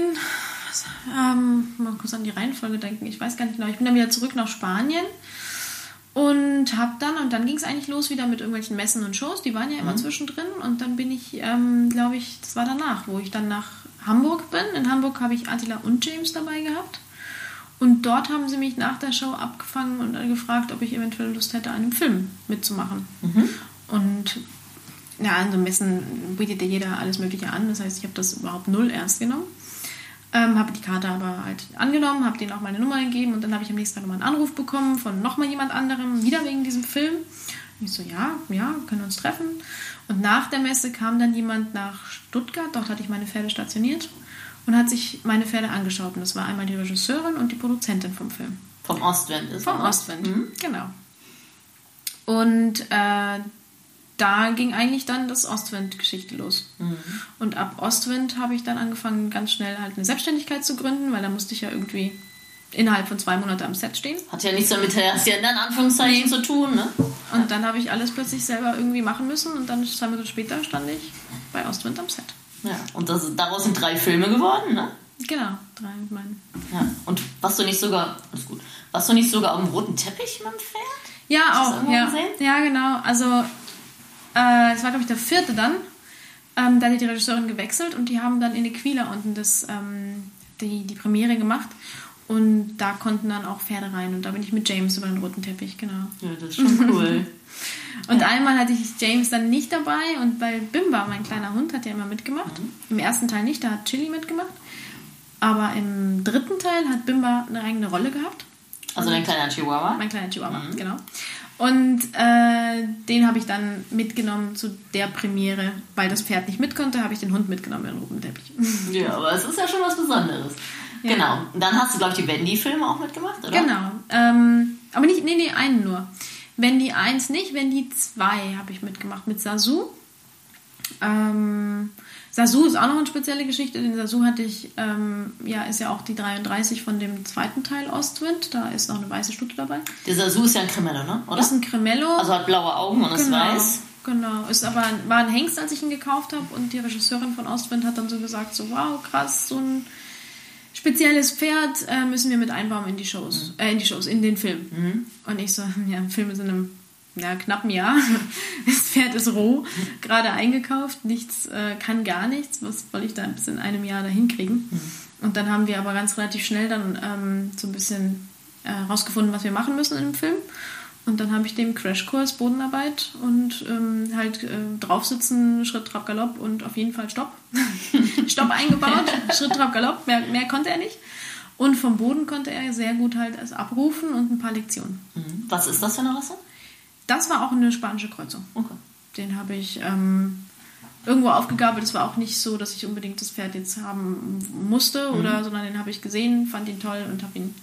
ähm, mal kurz an die Reihenfolge denken, ich weiß gar nicht genau. Ich bin dann wieder zurück nach Spanien und hab dann, und dann ging es eigentlich los wieder mit irgendwelchen Messen und Shows, die waren ja immer mhm. zwischendrin. Und dann bin ich, ähm, glaube ich, das war danach, wo ich dann nach Hamburg bin. In Hamburg habe ich Attila und James dabei gehabt. Und dort haben sie mich nach der Show abgefangen und gefragt, ob ich eventuell Lust hätte, an einem Film mitzumachen. Mhm. Und ja, an so Messen bietet ja jeder alles Mögliche an. Das heißt, ich habe das überhaupt null ernst genommen. Ähm, habe die Karte aber halt angenommen, habe denen auch meine Nummer gegeben und dann habe ich am nächsten Tag nochmal einen Anruf bekommen von nochmal jemand anderem, wieder wegen diesem Film. Und ich so, ja, ja, können wir uns treffen. Und nach der Messe kam dann jemand nach Stuttgart, dort hatte ich meine Pferde stationiert. Und hat sich meine Pferde angeschaut. Und das war einmal die Regisseurin und die Produzentin vom Film. Vom Ostwind ist Vom Ostwind, mhm. genau. Und äh, da ging eigentlich dann das Ostwind-Geschichte los. Mhm. Und ab Ostwind habe ich dann angefangen, ganz schnell halt eine Selbstständigkeit zu gründen, weil da musste ich ja irgendwie innerhalb von zwei Monaten am Set stehen. Hat ja nichts damit Hacienda in Anführungszeichen nee. zu tun, ne? Und dann habe ich alles plötzlich selber irgendwie machen müssen. Und dann zwei Monate später stand ich bei Ostwind am Set. Ja, und das, daraus sind drei Filme geworden, ne? Genau, drei mit meinen. Ja, und warst du nicht sogar, alles gut, warst du nicht sogar auf dem roten Teppich mit dem Pferd? Ja, Hast auch, ja. Gesehen? Ja, genau. Also, äh, es war, glaube ich, der vierte dann. Ähm, da hat die Regisseurin gewechselt und die haben dann in Equila unten das, ähm, die, die Premiere gemacht. Und da konnten dann auch Pferde rein. Und da bin ich mit James über den roten Teppich, genau. Ja, das ist schon cool. Und ja. einmal hatte ich James dann nicht dabei und weil Bimba, mein kleiner Hund, hat ja immer mitgemacht. Mhm. Im ersten Teil nicht, da hat Chili mitgemacht. Aber im dritten Teil hat Bimba eine eigene Rolle gehabt. Also und dein kleiner Chihuahua? Mein kleiner Chihuahua, mhm. genau. Und äh, den habe ich dann mitgenommen zu der Premiere. Weil das Pferd nicht mit konnte, habe ich den Hund mitgenommen in den roten Teppich. Ja, aber es ist ja schon was Besonderes. Ja. Genau. Und dann hast du, glaube ich, die Wendy-Filme auch mitgemacht, oder? Genau. Ähm, aber nicht, nee, nee, einen nur. Wendy eins nicht, Wendy zwei habe ich mitgemacht mit Sasu. Ähm, Sasu ist auch noch eine spezielle Geschichte, denn Sasu hatte ich, ähm, ja, ist ja auch die dreiunddreißig von dem zweiten Teil Ostwind, da ist noch eine weiße Stute dabei. Der Sasu ist ja ein Cremello, ne? Oder? Ist ein Cremello. Also hat blaue Augen und genau, ist weiß. Genau, ist aber war ein Hengst, als ich ihn gekauft habe und die Regisseurin von Ostwind hat dann so gesagt, so wow, krass, so ein spezielles Pferd äh, müssen wir mit einbauen in die Shows, mhm. äh, in die Shows, in den Film. Mhm. Und ich so, ja, Film ist in einem ja, knappen Jahr. Das Pferd ist roh, gerade eingekauft, nichts, äh, kann gar nichts. Was wollte ich da bis in einem Jahr dahin kriegen? Mhm. Und dann haben wir aber ganz relativ schnell dann ähm, so ein bisschen äh, rausgefunden, was wir machen müssen im Film. Und dann habe ich dem Crashkurs Bodenarbeit und ähm, halt äh, draufsitzen, Schritt, Trab, Galopp und auf jeden Fall Stopp. Stopp eingebaut, Schritt, Trab, Galopp, mehr, mehr konnte er nicht. Und vom Boden konnte er sehr gut halt also abrufen und ein paar Lektionen. Was ist das für eine Rasse? Das war auch eine spanische Kreuzung. Okay. Den habe ich ähm, irgendwo aufgegabelt. Es war auch nicht so, dass ich unbedingt das Pferd jetzt haben musste, mhm. oder, sondern den habe ich gesehen, fand ihn toll und habe ihn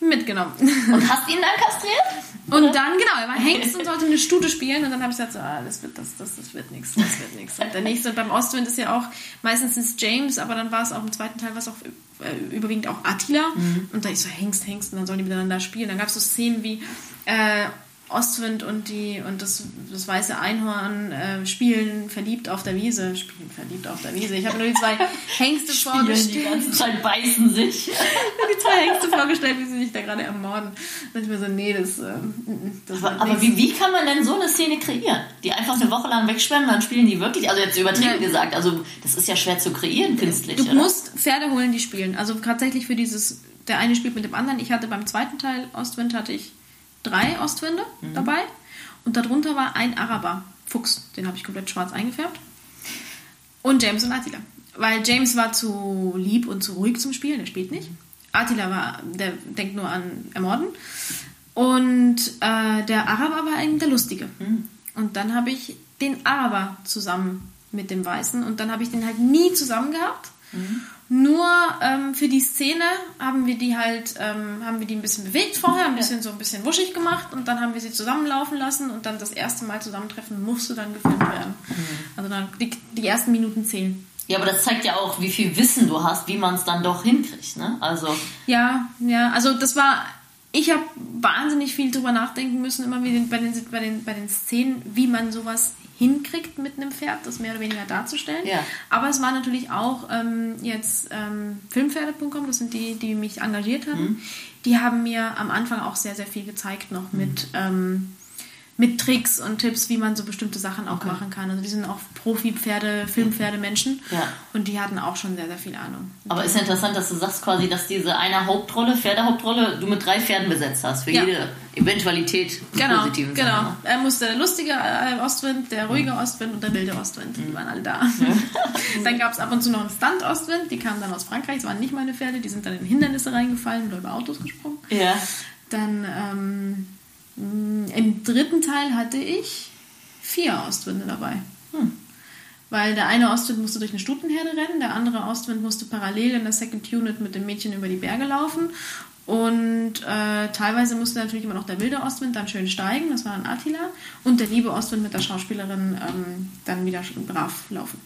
mitgenommen. Und hast ihn dann kastriert? Und dann, genau, er war Hengst und sollte eine Stute spielen und dann habe ich gesagt, so, ah, das wird das, das, das wird nichts, das wird nichts. Und der nächste beim Ostwind ist ja auch, meistens ist James, aber dann war es auch im zweiten Teil, war es auch äh, überwiegend auch Attila, mhm. und da ist so Hengst, Hengst und dann sollen die miteinander spielen. Dann gab es so Szenen wie äh, Ostwind und die und das, das weiße Einhorn äh, spielen verliebt auf der Wiese. Spielen verliebt auf der Wiese. Ich habe nur die zwei Hengste spielen vorgestellt. Die ganze Zeit beißen sich. Ich habe die zwei Hengste vorgestellt, wie sie sich da gerade ermorden. Da dachte ich mir so, nee, das... Äh, das aber aber wie, wie kann man denn so eine Szene kreieren? Die einfach eine Woche lang wegsperren, dann spielen die wirklich... Also jetzt übertrieben ja. gesagt, also das ist ja schwer zu kreieren künstlich, Du oder? musst Pferde holen, die spielen. Also tatsächlich für dieses... Der eine spielt mit dem anderen. Ich hatte beim zweiten Teil Ostwind hatte ich drei Ostwinde mhm. dabei und darunter war ein Araber, Fuchs, den habe ich komplett schwarz eingefärbt und James und Attila, weil James war zu lieb und zu ruhig zum Spielen, der spielt nicht. Attila war, der denkt nur an Ermorden Und äh, der Araber war eben der Lustige. Mhm. Und dann habe ich den Araber zusammen mit dem Weißen. Und dann habe ich den halt nie zusammen gehabt. Mhm. Nur ähm, für die Szene haben wir die halt, ähm, haben wir die ein bisschen bewegt vorher, ein bisschen so ein bisschen wuschig gemacht und dann haben wir sie zusammenlaufen lassen und dann das erste Mal zusammentreffen musste dann gefilmt werden. Mhm. Also dann die, die ersten Minuten zählen. Ja, aber das zeigt ja auch, wie viel Wissen du hast, wie man es dann doch hinkriegt, ne? Also. Ja, ja, also das war, ich habe wahnsinnig viel drüber nachdenken müssen, immer wieder bei den, bei den, bei den Szenen, wie man sowas hinkriegt mit einem Pferd, das mehr oder weniger darzustellen. Ja. Aber es war natürlich auch ähm, jetzt ähm, Filmpferde punkt com, das sind die, die mich engagiert haben. Mhm. Die haben mir am Anfang auch sehr, sehr viel gezeigt noch mhm. mit, ähm, mit Tricks und Tipps, wie man so bestimmte Sachen auch okay. machen kann. Also die sind auch Profi-Pferde, Filmpferdemenschen ja. und die hatten auch schon sehr, sehr viel Ahnung. Aber ist ja interessant, dass du sagst quasi, dass diese eine Hauptrolle, Pferdehauptrolle, du mit drei Pferden besetzt hast für ja. jede Eventualität, genau, positiven Genau, Sachen. Er musste der lustige Ostwind, der ruhige Ostwind und der wilde Ostwind. Die waren alle da. Ja. Dann gab es ab und zu noch einen Stunt-Ostwind, die kamen dann aus Frankreich, das waren nicht meine Pferde, die sind dann in Hindernisse reingefallen oder über Autos gesprungen. Ja. Dann ähm, im dritten Teil hatte ich vier Ostwinde dabei. Hm. Weil der eine Ostwind musste durch eine Stutenherde rennen, der andere Ostwind musste parallel in der Second Unit mit dem Mädchen über die Berge laufen. Und äh, teilweise musste natürlich immer noch der wilde Ostwind dann schön steigen, das war dann Attila. Und der liebe Ostwind mit der Schauspielerin ähm, dann wieder brav laufen.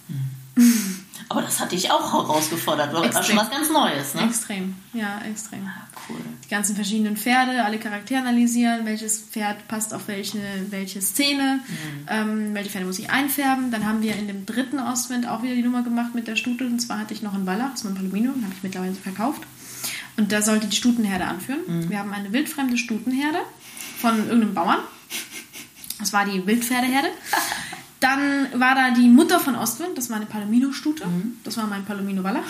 Mhm. Aber das hatte ich auch herausgefordert, weil das war schon was ganz Neues, ne? Extrem, ja, extrem. Ah, cool. Die ganzen verschiedenen Pferde, alle Charaktere analysieren, welches Pferd passt auf welche, welche Szene, mhm. ähm, welche Pferde muss ich einfärben. Dann haben wir in dem dritten Ostwind auch wieder die Nummer gemacht mit der Stute. Und zwar hatte ich noch einen Wallach, das war ein Palomino, den habe ich mittlerweile verkauft. Und da sollte die Stutenherde anführen. Mhm. Wir haben eine wildfremde Stutenherde von irgendeinem Bauern. Das war die Wildpferdeherde. Dann war da die Mutter von Ostwind, das war eine Palomino-Stute. Mhm. Das war mein Palomino-Wallach.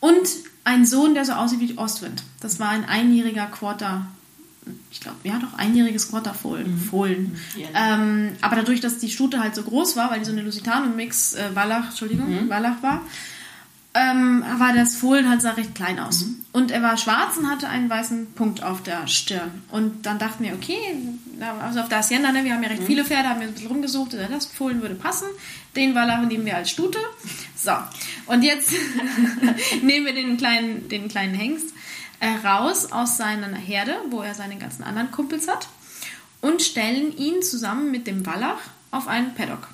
Und ein Sohn, der so aussieht wie Ostwind. Das war ein einjähriger Quarter, ich glaube, ja doch, einjähriges Quarterfohlen. Mhm. Yeah. Ähm, aber dadurch, dass die Stute halt so groß war, weil die so eine Lusitano-Mix, äh, Wallach, Entschuldigung, mhm. Wallach war, ähm, war das Fohlen halt, sah recht klein aus. Mhm. Und er war schwarz und hatte einen weißen Punkt auf der Stirn. Und dann dachten wir, okay, also auf der Hacienda, ne, wir haben ja recht mhm. viele Pferde, haben wir ein bisschen rumgesucht, das Fohlen würde passen. Den Wallach nehmen wir als Stute. So, und jetzt nehmen wir den kleinen, den kleinen Hengst äh, raus aus seiner Herde, wo er seine ganzen anderen Kumpels hat, und stellen ihn zusammen mit dem Wallach auf einen Paddock.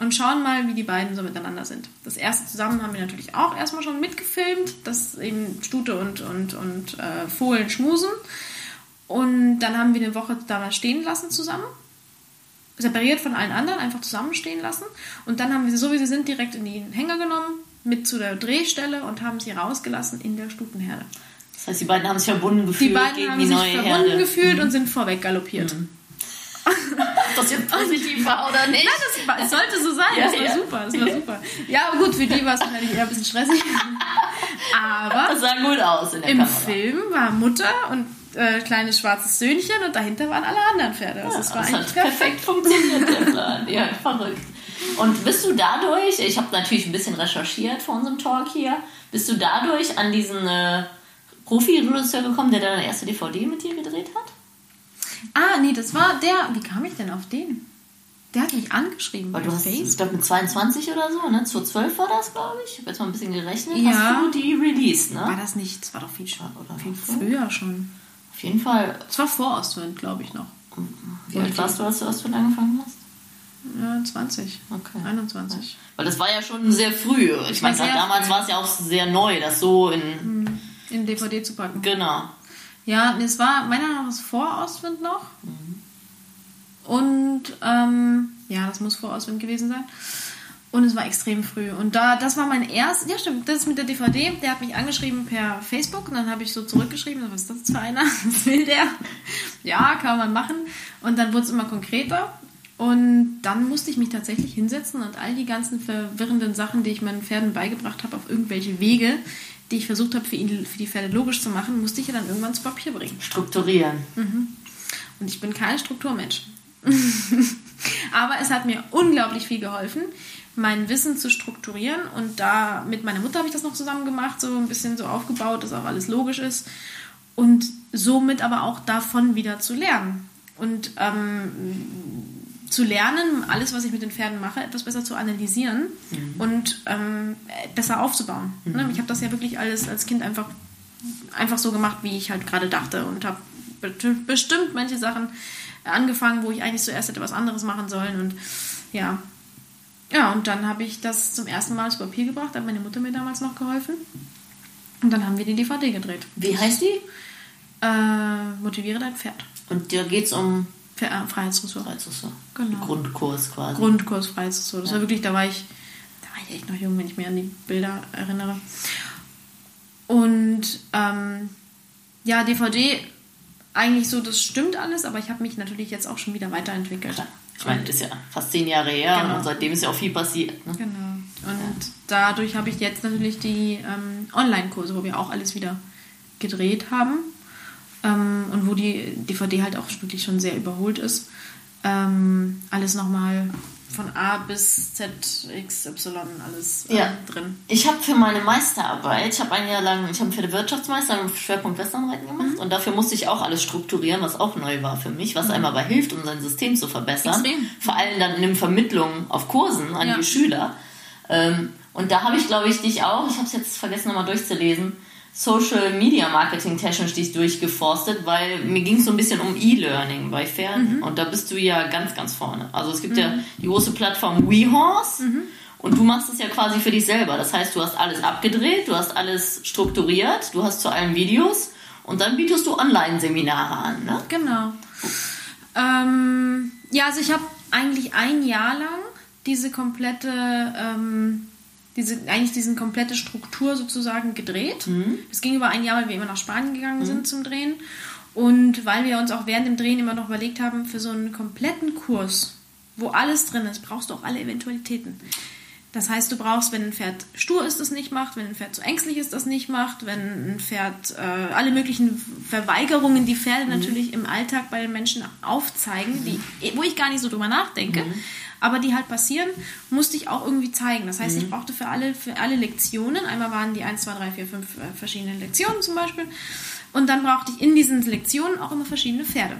Und schauen mal, wie die beiden so miteinander sind. Das erste zusammen haben wir natürlich auch erstmal schon mitgefilmt, dass eben Stute und, und, und äh, Fohlen schmusen. Und dann haben wir eine Woche da stehen lassen zusammen, separiert von allen anderen, einfach zusammen stehen lassen. Und dann haben wir sie, so wie sie sind, direkt in den Hänger genommen, mit zu der Drehstelle und haben sie rausgelassen in der Stutenherde. Das heißt, die beiden haben sich verbunden gefühlt. Die beiden gegen haben die sich neue verbunden Herde. gefühlt mhm. und sind vorweg galoppiert. Mhm. Ob das jetzt positiv war oder nicht? Nein, das war, es sollte so sein. Ja, das war ja. super, das war super. Ja, aber gut, für die war es natürlich eher ein bisschen stressig. Aber das sah gut aus in der im Kamera. Film war Mutter und äh, kleines schwarzes Söhnchen und dahinter waren alle anderen Pferde. Also ja, das war das eigentlich hat perfekt, perfekt funktioniert, der Plan. Ja, verrückt. Und bist du dadurch, ich habe natürlich ein bisschen recherchiert vor unserem Talk hier, bist du dadurch an diesen äh, Profi-Regisseur gekommen, der deine erste D V D mit dir gedreht hat? Ah, nee, das war der... Wie kam ich denn auf den? Der hat mich angeschrieben. Weil du hast, ich glaube, mit zweiundzwanzig oder so, ne? zweitausendzwölf war das, glaube ich. Ich habe jetzt mal ein bisschen gerechnet. Ja. Hast du die released, ne? War das nicht... Das war doch viel, schon, oder viel früher schon. Auf jeden Fall... Es war vor Ostwind, glaube ich, noch. Wie alt warst du, als du Ostwind angefangen hast? Ja, zwanzig. Okay. einundzwanzig. Okay. Weil das war ja schon sehr früh. Ich, ich meine, damals war es ja auch sehr neu, das so in... In D V D zu packen. Genau. Ja, es war meiner Meinung nach vor Ostwind noch. Mhm. Und ähm, ja, das muss vor Ostwind gewesen sein. Und es war extrem früh. Und da, das war mein erstes, ja stimmt, das mit der D V D, der hat mich angeschrieben per Facebook und dann habe ich so zurückgeschrieben, was ist das jetzt für einer? Was will der? Ja, kann man machen. Und dann wurde es immer konkreter. Und dann musste ich mich tatsächlich hinsetzen und all die ganzen verwirrenden Sachen, die ich meinen Pferden beigebracht habe, auf irgendwelche Wege, die ich versucht habe, für ihn, für die Pferde logisch zu machen, musste ich ja dann irgendwann zu Papier bringen. Strukturieren. Mhm. Und ich bin kein Strukturmensch. Aber es hat mir unglaublich viel geholfen, mein Wissen zu strukturieren. Und da mit meiner Mutter habe ich das noch zusammen gemacht, so ein bisschen so aufgebaut, dass auch alles logisch ist. Und somit aber auch davon wieder zu lernen. Und ähm, zu lernen, alles, was ich mit den Pferden mache, etwas besser zu analysieren mhm. und ähm, besser aufzubauen. Mhm. Ich habe das ja wirklich alles als Kind einfach, einfach so gemacht, wie ich halt gerade dachte, und habe bestimmt manche Sachen angefangen, wo ich eigentlich zuerst hätte was anderes machen sollen. Und ja, ja und dann habe ich das zum ersten Mal aufs Papier gebracht, hat meine Mutter mir damals noch geholfen. Und dann haben wir die D V D gedreht. Wie heißt die? Äh, Motiviere dein Pferd. Und da geht es um... Freiheitsdressur. Freiheitsdressur. Genau. Grundkurs quasi. Grundkurs Freiheitsdressur. Das ja. war wirklich, da war ich, da war ich echt noch jung, wenn ich mich an die Bilder erinnere. Und ähm, ja, D V D, eigentlich so, das stimmt alles, aber ich habe mich natürlich jetzt auch schon wieder weiterentwickelt. Klar. Ich meine, das ist ja fast zehn Jahre her genau. und seitdem ist ja auch viel passiert. Ne? Genau. Und ja. dadurch habe ich jetzt natürlich die ähm, Online-Kurse, wo wir auch alles wieder gedreht haben. Ähm, und wo die D V D halt auch wirklich schon sehr überholt ist. Ähm, alles nochmal von A bis Z, X, Y, alles äh, ja. drin. Ich habe für meine Meisterarbeit, ich habe ein Jahr lang, ich habe für den Wirtschaftsmeister einen Schwerpunkt Westernreiten gemacht mhm. und dafür musste ich auch alles strukturieren, was auch neu war für mich, was mhm. einem aber hilft, um sein System zu verbessern. Extrem. Vor allem dann in den Vermittlungen auf Kursen an ja. die Schüler. Ähm, und da habe ich, glaube ich, dich auch, ich habe es jetzt vergessen, nochmal durchzulesen, Social Media Marketing technisch dich durchgeforstet, weil mir ging es so ein bisschen um E-Learning bei Pferden mhm. und da bist du ja ganz, ganz vorne. Also es gibt mhm. ja die große Plattform WeHorse mhm. und du machst es ja quasi für dich selber. Das heißt, du hast alles abgedreht, du hast alles strukturiert, du hast zu allen Videos und dann bietest du Online-Seminare an, ne? Genau. Ähm, ja, also ich habe eigentlich ein Jahr lang diese komplette... Ähm Diese, eigentlich diese komplette Struktur sozusagen gedreht. Mhm. Das ging über ein Jahr, weil wir immer nach Spanien gegangen mhm. sind zum Drehen. Und weil wir uns auch während dem Drehen immer noch überlegt haben, für so einen kompletten Kurs, wo alles drin ist, brauchst du auch alle Eventualitäten. Das heißt, du brauchst, wenn ein Pferd stur ist, das nicht macht, wenn ein Pferd zu ängstlich ist, das nicht macht, wenn ein Pferd äh, alle möglichen Verweigerungen, die Pferde mhm. natürlich im Alltag bei den Menschen aufzeigen, die, wo ich gar nicht so drüber nachdenke, mhm. aber die halt passieren, musste ich auch irgendwie zeigen. Das heißt, mhm. ich brauchte für alle, für alle Lektionen, einmal waren die eins, zwei, drei, vier, fünf verschiedenen Lektionen zum Beispiel, und dann brauchte ich in diesen Lektionen auch immer verschiedene Pferde.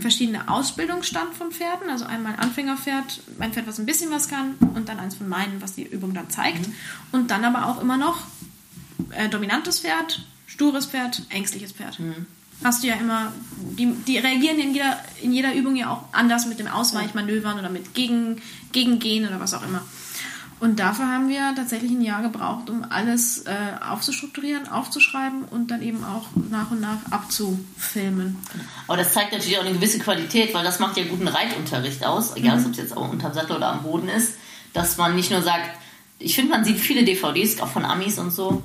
Verschiedene Ausbildungsstand von Pferden, also einmal ein Anfängerpferd, mein Pferd, was ein bisschen was kann, und dann eins von meinen, was die Übung dann zeigt. Mhm. Und dann aber auch immer noch äh, dominantes Pferd, stures Pferd, ängstliches Pferd. Mhm. Hast du ja immer, die, die reagieren in jeder, in jeder Übung ja auch anders mit dem Ausweichmanövern oder mit Gegen, Gegengehen oder was auch immer. Und dafür haben wir tatsächlich ein Jahr gebraucht, um alles äh, aufzustrukturieren, aufzuschreiben und dann eben auch nach und nach abzufilmen. Aber das zeigt natürlich auch eine gewisse Qualität, weil das macht ja guten Reitunterricht aus, egal mhm. ob es jetzt auch unterm Sattel oder am Boden ist, dass man nicht nur sagt, ich finde, man sieht viele D V Ds, auch von Amis und so,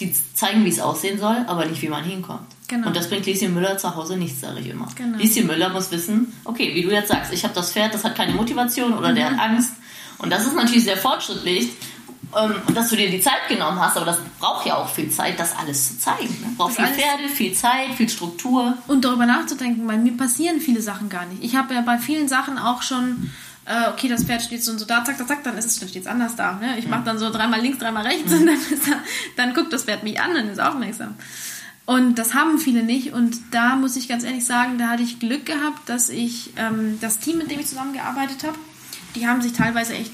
die zeigen, wie es aussehen soll, aber nicht, wie man hinkommt. Genau. Und das bringt Lieschen Müller zu Hause nichts, sage ich immer. Genau. Lieschen Müller muss wissen, okay, wie du jetzt sagst, ich habe das Pferd, das hat keine Motivation oder mhm. der hat Angst. Und das ist natürlich sehr fortschrittlich, dass du dir die Zeit genommen hast, aber das braucht ja auch viel Zeit, das alles zu zeigen. Du brauchst viel Pferde, viel Zeit, viel Struktur. Und darüber nachzudenken, weil mir passieren viele Sachen gar nicht. Ich habe ja bei vielen Sachen auch schon, okay, das Pferd steht so und so da, zack, zack, zack, dann ist es jetzt anders da. Ne? Ich mache dann so dreimal links, dreimal rechts und dann, ist da, dann guckt das Pferd mich an und ist aufmerksam. Und das haben viele nicht. Und da muss ich ganz ehrlich sagen, da hatte ich Glück gehabt, dass ich ähm, das Team, mit dem ich zusammengearbeitet habe, die haben sich teilweise echt,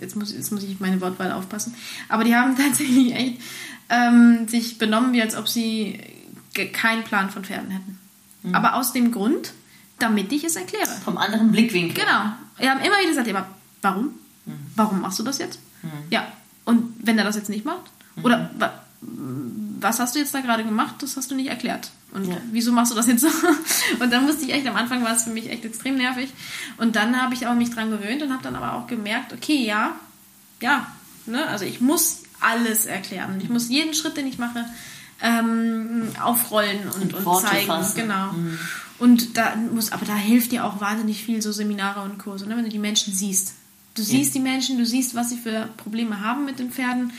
jetzt muss, jetzt muss ich meine Wortwahl aufpassen, aber die haben tatsächlich echt ähm, sich benommen, wie als ob sie ge- keinen Plan von Pferden hätten. Mhm. Aber aus dem Grund, damit ich es erkläre. Vom anderen Blickwinkel. Genau. Wir haben immer wieder gesagt, ja, aber warum? Mhm. Warum machst du das jetzt? Mhm. Ja, und wenn er das jetzt nicht macht? Mhm. Oder wa- was hast du jetzt da gerade gemacht? Das hast du nicht erklärt. Und ja. wieso machst du das jetzt so? Und dann musste ich echt, am Anfang war es für mich echt extrem nervig. Und dann habe ich auch mich dran gewöhnt und habe dann aber auch gemerkt, okay, ja, ja, ne, also ich muss alles erklären. Ich muss jeden Schritt, den ich mache, ähm, aufrollen und, und, und zeigen. Fassen. Genau. Mhm. Und da muss, aber da hilft dir auch wahnsinnig viel so Seminare und Kurse, ne, wenn du die Menschen siehst. Du siehst ja. die Menschen, du siehst, was sie für Probleme haben mit den Pferden.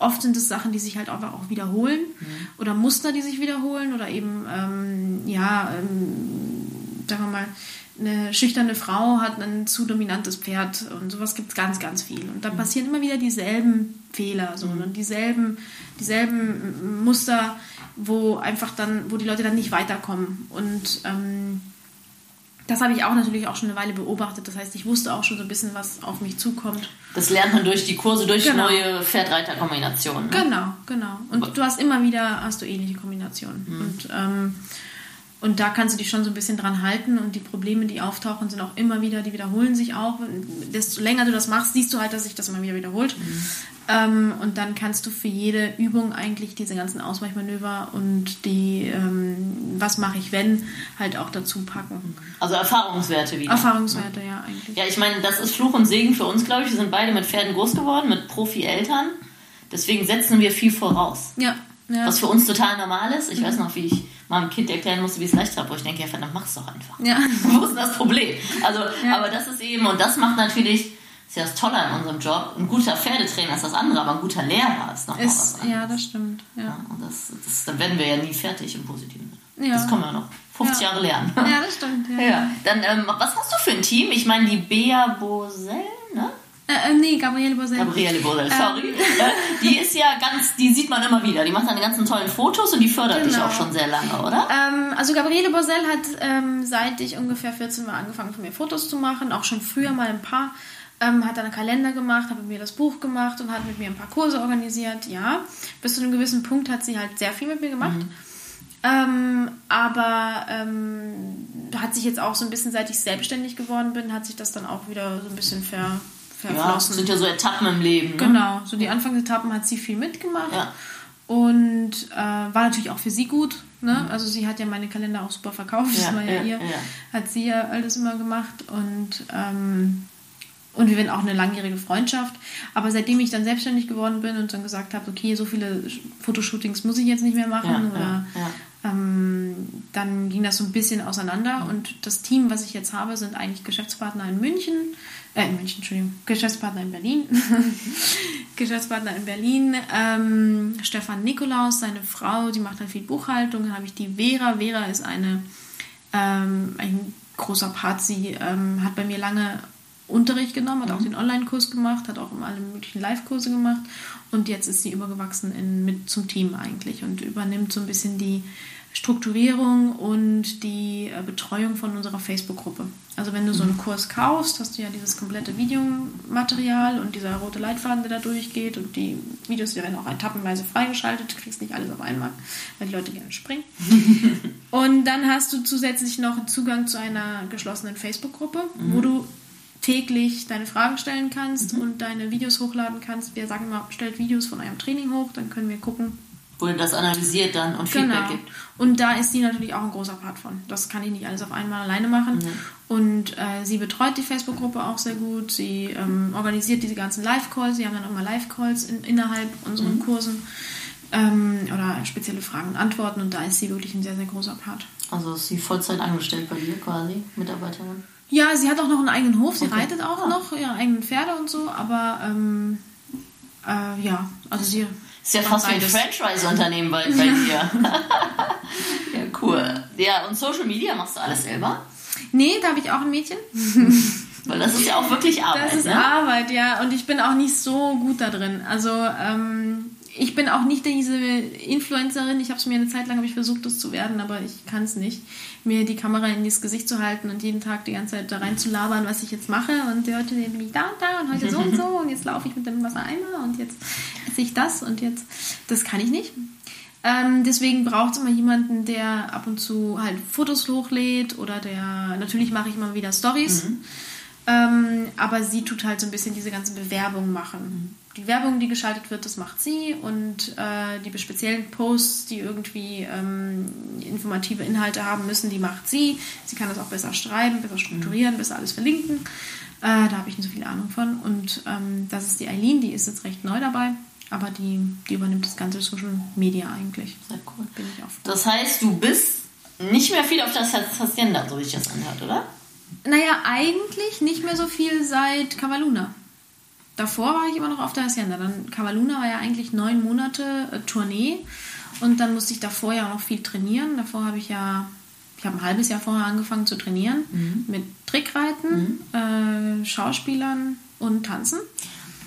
Oft sind es Sachen, die sich halt einfach auch wiederholen mhm. oder Muster, die sich wiederholen oder eben, ähm, ja, ähm, sagen wir mal, eine schüchterne Frau hat ein zu dominantes Pferd und sowas gibt es ganz, ganz viel. Und da passieren immer wieder dieselben Fehler, so, mhm. und dieselben, dieselben Muster, wo einfach dann, wo die Leute dann nicht weiterkommen. Und ähm, das habe ich auch natürlich auch schon eine Weile beobachtet. Das heißt, ich wusste auch schon so ein bisschen, was auf mich zukommt. Das lernt man durch die Kurse, durch genau. neue Pferd-Reiter-Kombinationen. Ne? Genau, genau. Und aber du hast immer wieder, hast du ähnliche Kombinationen. Mhm. Und ähm, Und da kannst du dich schon so ein bisschen dran halten und die Probleme, die auftauchen, sind auch immer wieder, die wiederholen sich auch. Desto länger du das machst, siehst du halt, dass sich das immer wieder wiederholt. Mhm. Ähm, und dann kannst du für jede Übung eigentlich diese ganzen Ausweichmanöver und die, ähm, was mache ich wenn, halt auch dazu packen. Also Erfahrungswerte wieder. Erfahrungswerte, ja, eigentlich. Ja, ich meine, das ist Fluch und Segen für uns, glaube ich. Wir sind beide mit Pferden groß geworden, mit Profi-Eltern. Deswegen setzen wir viel voraus. Ja. Ja. Was für uns total normal ist. Ich mhm. weiß noch, wie ich meinem Kind erklären musste, wie es leicht war, wo ich denke, ja verdammt, mach's doch einfach. Ja. Wo ist das Problem? Also, ja. aber das ist eben, und das macht natürlich, das ist ja das Tolle an unserem Job, ein guter Pferdetrainer ist das andere, aber ein guter Lehrer ist nochmal was anderes. Ja, das stimmt. Ja. Ja, und das, das, dann werden wir ja nie fertig im positiven Sinne. Ja. Das können wir noch fünfzig ja. Jahre lernen. Ja, das stimmt. Ja. Ja. Dann, ähm, was hast du für ein Team? Ich meine, die Bea Bosell, ne? Äh, äh, nee, Gabriele Bosell. Gabriele Bosell, sorry. Ähm. Die ist ja ganz, die sieht man immer wieder. Die macht dann ganzen tollen Fotos und die fördert genau. dich auch schon sehr lange, oder? Ähm, also Gabriele Bosell hat, ähm, seit ich ungefähr vierzehn war, angefangen von mir Fotos zu machen. Auch schon früher mal ein paar. Ähm, hat dann einen Kalender gemacht, hat mit mir das Buch gemacht und hat mit mir ein paar Kurse organisiert. Ja, bis zu einem gewissen Punkt hat sie halt sehr viel mit mir gemacht. Mhm. Ähm, aber ähm, hat sich jetzt auch so ein bisschen, seit ich selbstständig geworden bin, hat sich das dann auch wieder so ein bisschen ver... Ja, das sind ja so Etappen im Leben. Ne? Genau, so die Anfangsetappen hat sie viel mitgemacht ja. und äh, war natürlich auch für sie gut. Ne? Also sie hat ja meine Kalender auch super verkauft, ja, das war ja, ja ihr, ja. hat sie ja alles immer gemacht und, ähm, und wir waren auch eine langjährige Freundschaft. Aber seitdem ich dann selbstständig geworden bin und dann gesagt habe, okay, so viele Fotoshootings muss ich jetzt nicht mehr machen, ja, oder ja, ja. Ähm, dann ging das so ein bisschen auseinander und das Team, was ich jetzt habe, sind eigentlich Geschäftspartner in München, äh in München, Entschuldigung, Geschäftspartner in Berlin, Geschäftspartner in Berlin, ähm, Stefan Nikolaus, seine Frau, die macht halt viel Buchhaltung, dann habe ich die Vera, Vera ist eine, ähm, ein großer Part, sie ähm, hat bei mir lange Unterricht genommen, hat auch den Online-Kurs gemacht, hat auch alle möglichen Live-Kurse gemacht und jetzt ist sie übergewachsen in, mit zum Team eigentlich und übernimmt so ein bisschen die Strukturierung und die Betreuung von unserer Facebook-Gruppe. Also wenn du so einen Kurs kaufst, hast du ja dieses komplette Videomaterial und dieser rote Leitfaden, der da durchgeht und die Videos, die werden auch etappenweise freigeschaltet, du kriegst nicht alles auf einmal, weil die Leute gerne springen. Und dann hast du zusätzlich noch Zugang zu einer geschlossenen Facebook-Gruppe, mhm. wo du täglich deine Fragen stellen kannst mhm. und deine Videos hochladen kannst. Wir sagen immer, stellt Videos von eurem Training hoch, dann können wir gucken. Wo ihr das analysiert dann und genau. Feedback gibt. Und da ist sie natürlich auch ein großer Part von. Das kann ich nicht alles auf einmal alleine machen. Mhm. Und äh, sie betreut die Facebook-Gruppe auch sehr gut. Sie ähm, organisiert diese ganzen Live-Calls. Sie haben dann auch mal Live-Calls in, innerhalb unseren mhm. Kursen ähm, oder spezielle Fragen und Antworten. Und da ist sie wirklich ein sehr, sehr großer Part. Also ist sie Vollzeit angestellt bei dir quasi, Mitarbeiterin? Ja, sie hat auch noch einen eigenen Hof, sie okay. reitet auch ah. noch, ihre ja, eigenen Pferde und so, aber ähm, äh, ja, also sie... Ist ja fast wie ein Franchise-Unternehmen bei, bei dir. Ja, cool. Ja, und Social Media machst du alles selber? Nee, da habe ich auch ein Mädchen. Weil das ist ja auch wirklich Arbeit, Das ist ne? Arbeit, ja, und ich bin auch nicht so gut da drin, also... Ähm, ich bin auch nicht diese Influencerin. Ich habe es mir eine Zeit lang, habe ich versucht, das zu werden, aber ich kann es nicht. Mir die Kamera in das Gesicht zu halten und jeden Tag die ganze Zeit da rein zu labern, was ich jetzt mache. Und heute nehme ich da und da und heute so und so und jetzt laufe ich mit dem Wassereimer und jetzt esse ich das und jetzt... Das kann ich nicht. Ähm, deswegen braucht es immer jemanden, der ab und zu halt Fotos hochlädt oder der... Natürlich mache ich immer wieder Storys, mhm. ähm, aber sie tut halt so ein bisschen diese ganzen Bewerbungen machen. Mhm. Die Werbung, die geschaltet wird, das macht sie und äh, die speziellen Posts, die irgendwie ähm, informative Inhalte haben müssen, die macht sie. Sie kann das auch besser schreiben, besser strukturieren, mhm. besser alles verlinken. Äh, da habe ich nicht so viel Ahnung von. Und ähm, das ist die Eileen, die ist jetzt recht neu dabei, aber die, die übernimmt das ganze Social Media eigentlich. Sehr cool. Bin ich auch froh. Das heißt, du bist nicht mehr viel auf das Hacienda, so wie ich das anhört, oder? Naja, eigentlich nicht mehr so viel seit Cavalluna. Davor war ich immer noch auf der Hacienda. Dann Cavalluna war ja eigentlich neun Monate äh, Tournee und dann musste ich davor ja auch noch viel trainieren. Davor habe ich ja ich habe ein halbes Jahr vorher angefangen zu trainieren, mhm. mit Trickreiten, mhm. äh, Schauspielern und Tanzen.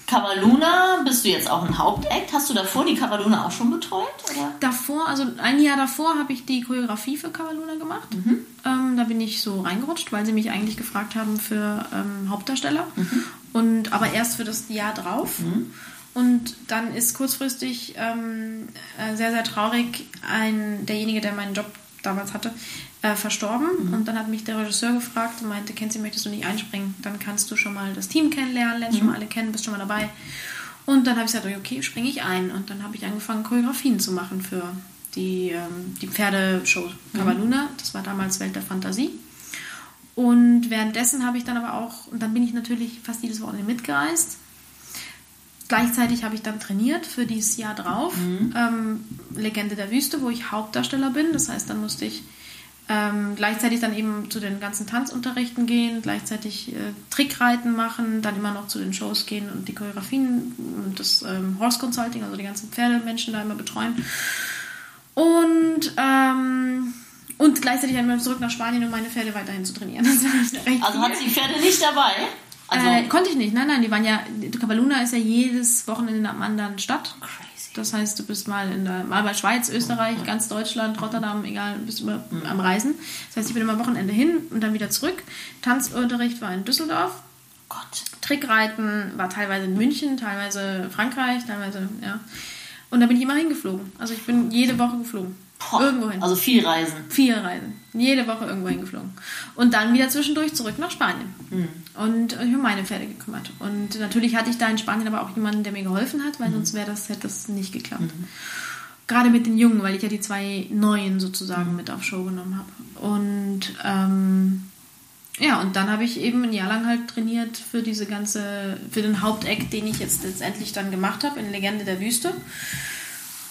Cavalluna, bist du jetzt auch ein Hauptakt? Hast du davor die Cavalluna auch schon betreut? Oder? Davor, also ein Jahr davor habe ich die Choreografie für Cavalluna gemacht. Mhm. Ähm, da bin ich so reingerutscht, weil sie mich eigentlich gefragt haben für ähm, Hauptdarsteller. Mhm. Und, aber erst für das Jahr drauf. Mhm. Und dann ist kurzfristig ähm, sehr, sehr traurig ein, derjenige, der meinen Job damals hatte, äh, verstorben. Mhm. Und dann hat mich der Regisseur gefragt und meinte, Kenzie, möchtest du nicht einspringen? Dann kannst du schon mal das Team kennenlernen, lernst mhm. schon mal alle kennen, bist schon mal dabei. Und dann habe ich gesagt, okay, springe ich ein. Und dann habe ich angefangen, Choreografien zu machen für die, ähm, die Pferdeshow Cavalluna. Mhm. Das war damals Welt der Fantasie. Und währenddessen habe ich dann aber auch, und dann bin ich natürlich fast jedes Wochenende mitgereist. Gleichzeitig habe ich dann trainiert für dieses Jahr drauf, mhm. ähm, Legende der Wüste, wo ich Hauptdarsteller bin. Das heißt, dann musste ich ähm, gleichzeitig dann eben zu den ganzen Tanzunterrichten gehen, gleichzeitig äh, Trickreiten machen, dann immer noch zu den Shows gehen und die Choreografien und das ähm, Horse Consulting, also die ganzen Pferdemenschen da immer betreuen. Und ähm, und gleichzeitig dann zurück nach Spanien, um meine Pferde weiterhin zu trainieren. Also hat sie die Pferde nicht dabei? Also äh, konnte ich nicht, nein, nein, die waren ja, Cavalluna ist ja jedes Wochenende in einer anderen Stadt. Crazy. Das heißt, du bist mal in der, mal bei Schweiz, Österreich, mhm. ganz Deutschland, Rotterdam, egal, bist immer mhm. am Reisen. Das heißt, ich bin immer Wochenende hin und dann wieder zurück. Tanzunterricht war in Düsseldorf. Oh Gott. Trickreiten war teilweise in München, teilweise Frankreich, teilweise, ja. Und da bin ich immer hingeflogen. Also ich bin jede Woche geflogen. Irgendwohin. Also viel Reisen. Viel Reisen. Jede Woche irgendwo hingeflogen. Und dann wieder zwischendurch zurück nach Spanien. Mhm. Und ich habe mich um meine Pferde gekümmert. Und natürlich hatte ich da in Spanien aber auch jemanden, der mir geholfen hat, weil mhm. sonst wäre das, hätte das nicht geklappt. Mhm. Gerade mit den Jungen, weil ich ja die zwei Neuen sozusagen mhm. mit auf Show genommen habe. Und ähm, ja, und dann habe ich eben ein Jahr lang halt trainiert für diese ganze, für den Hauptakt, den ich jetzt letztendlich dann gemacht habe in Legende der Wüste.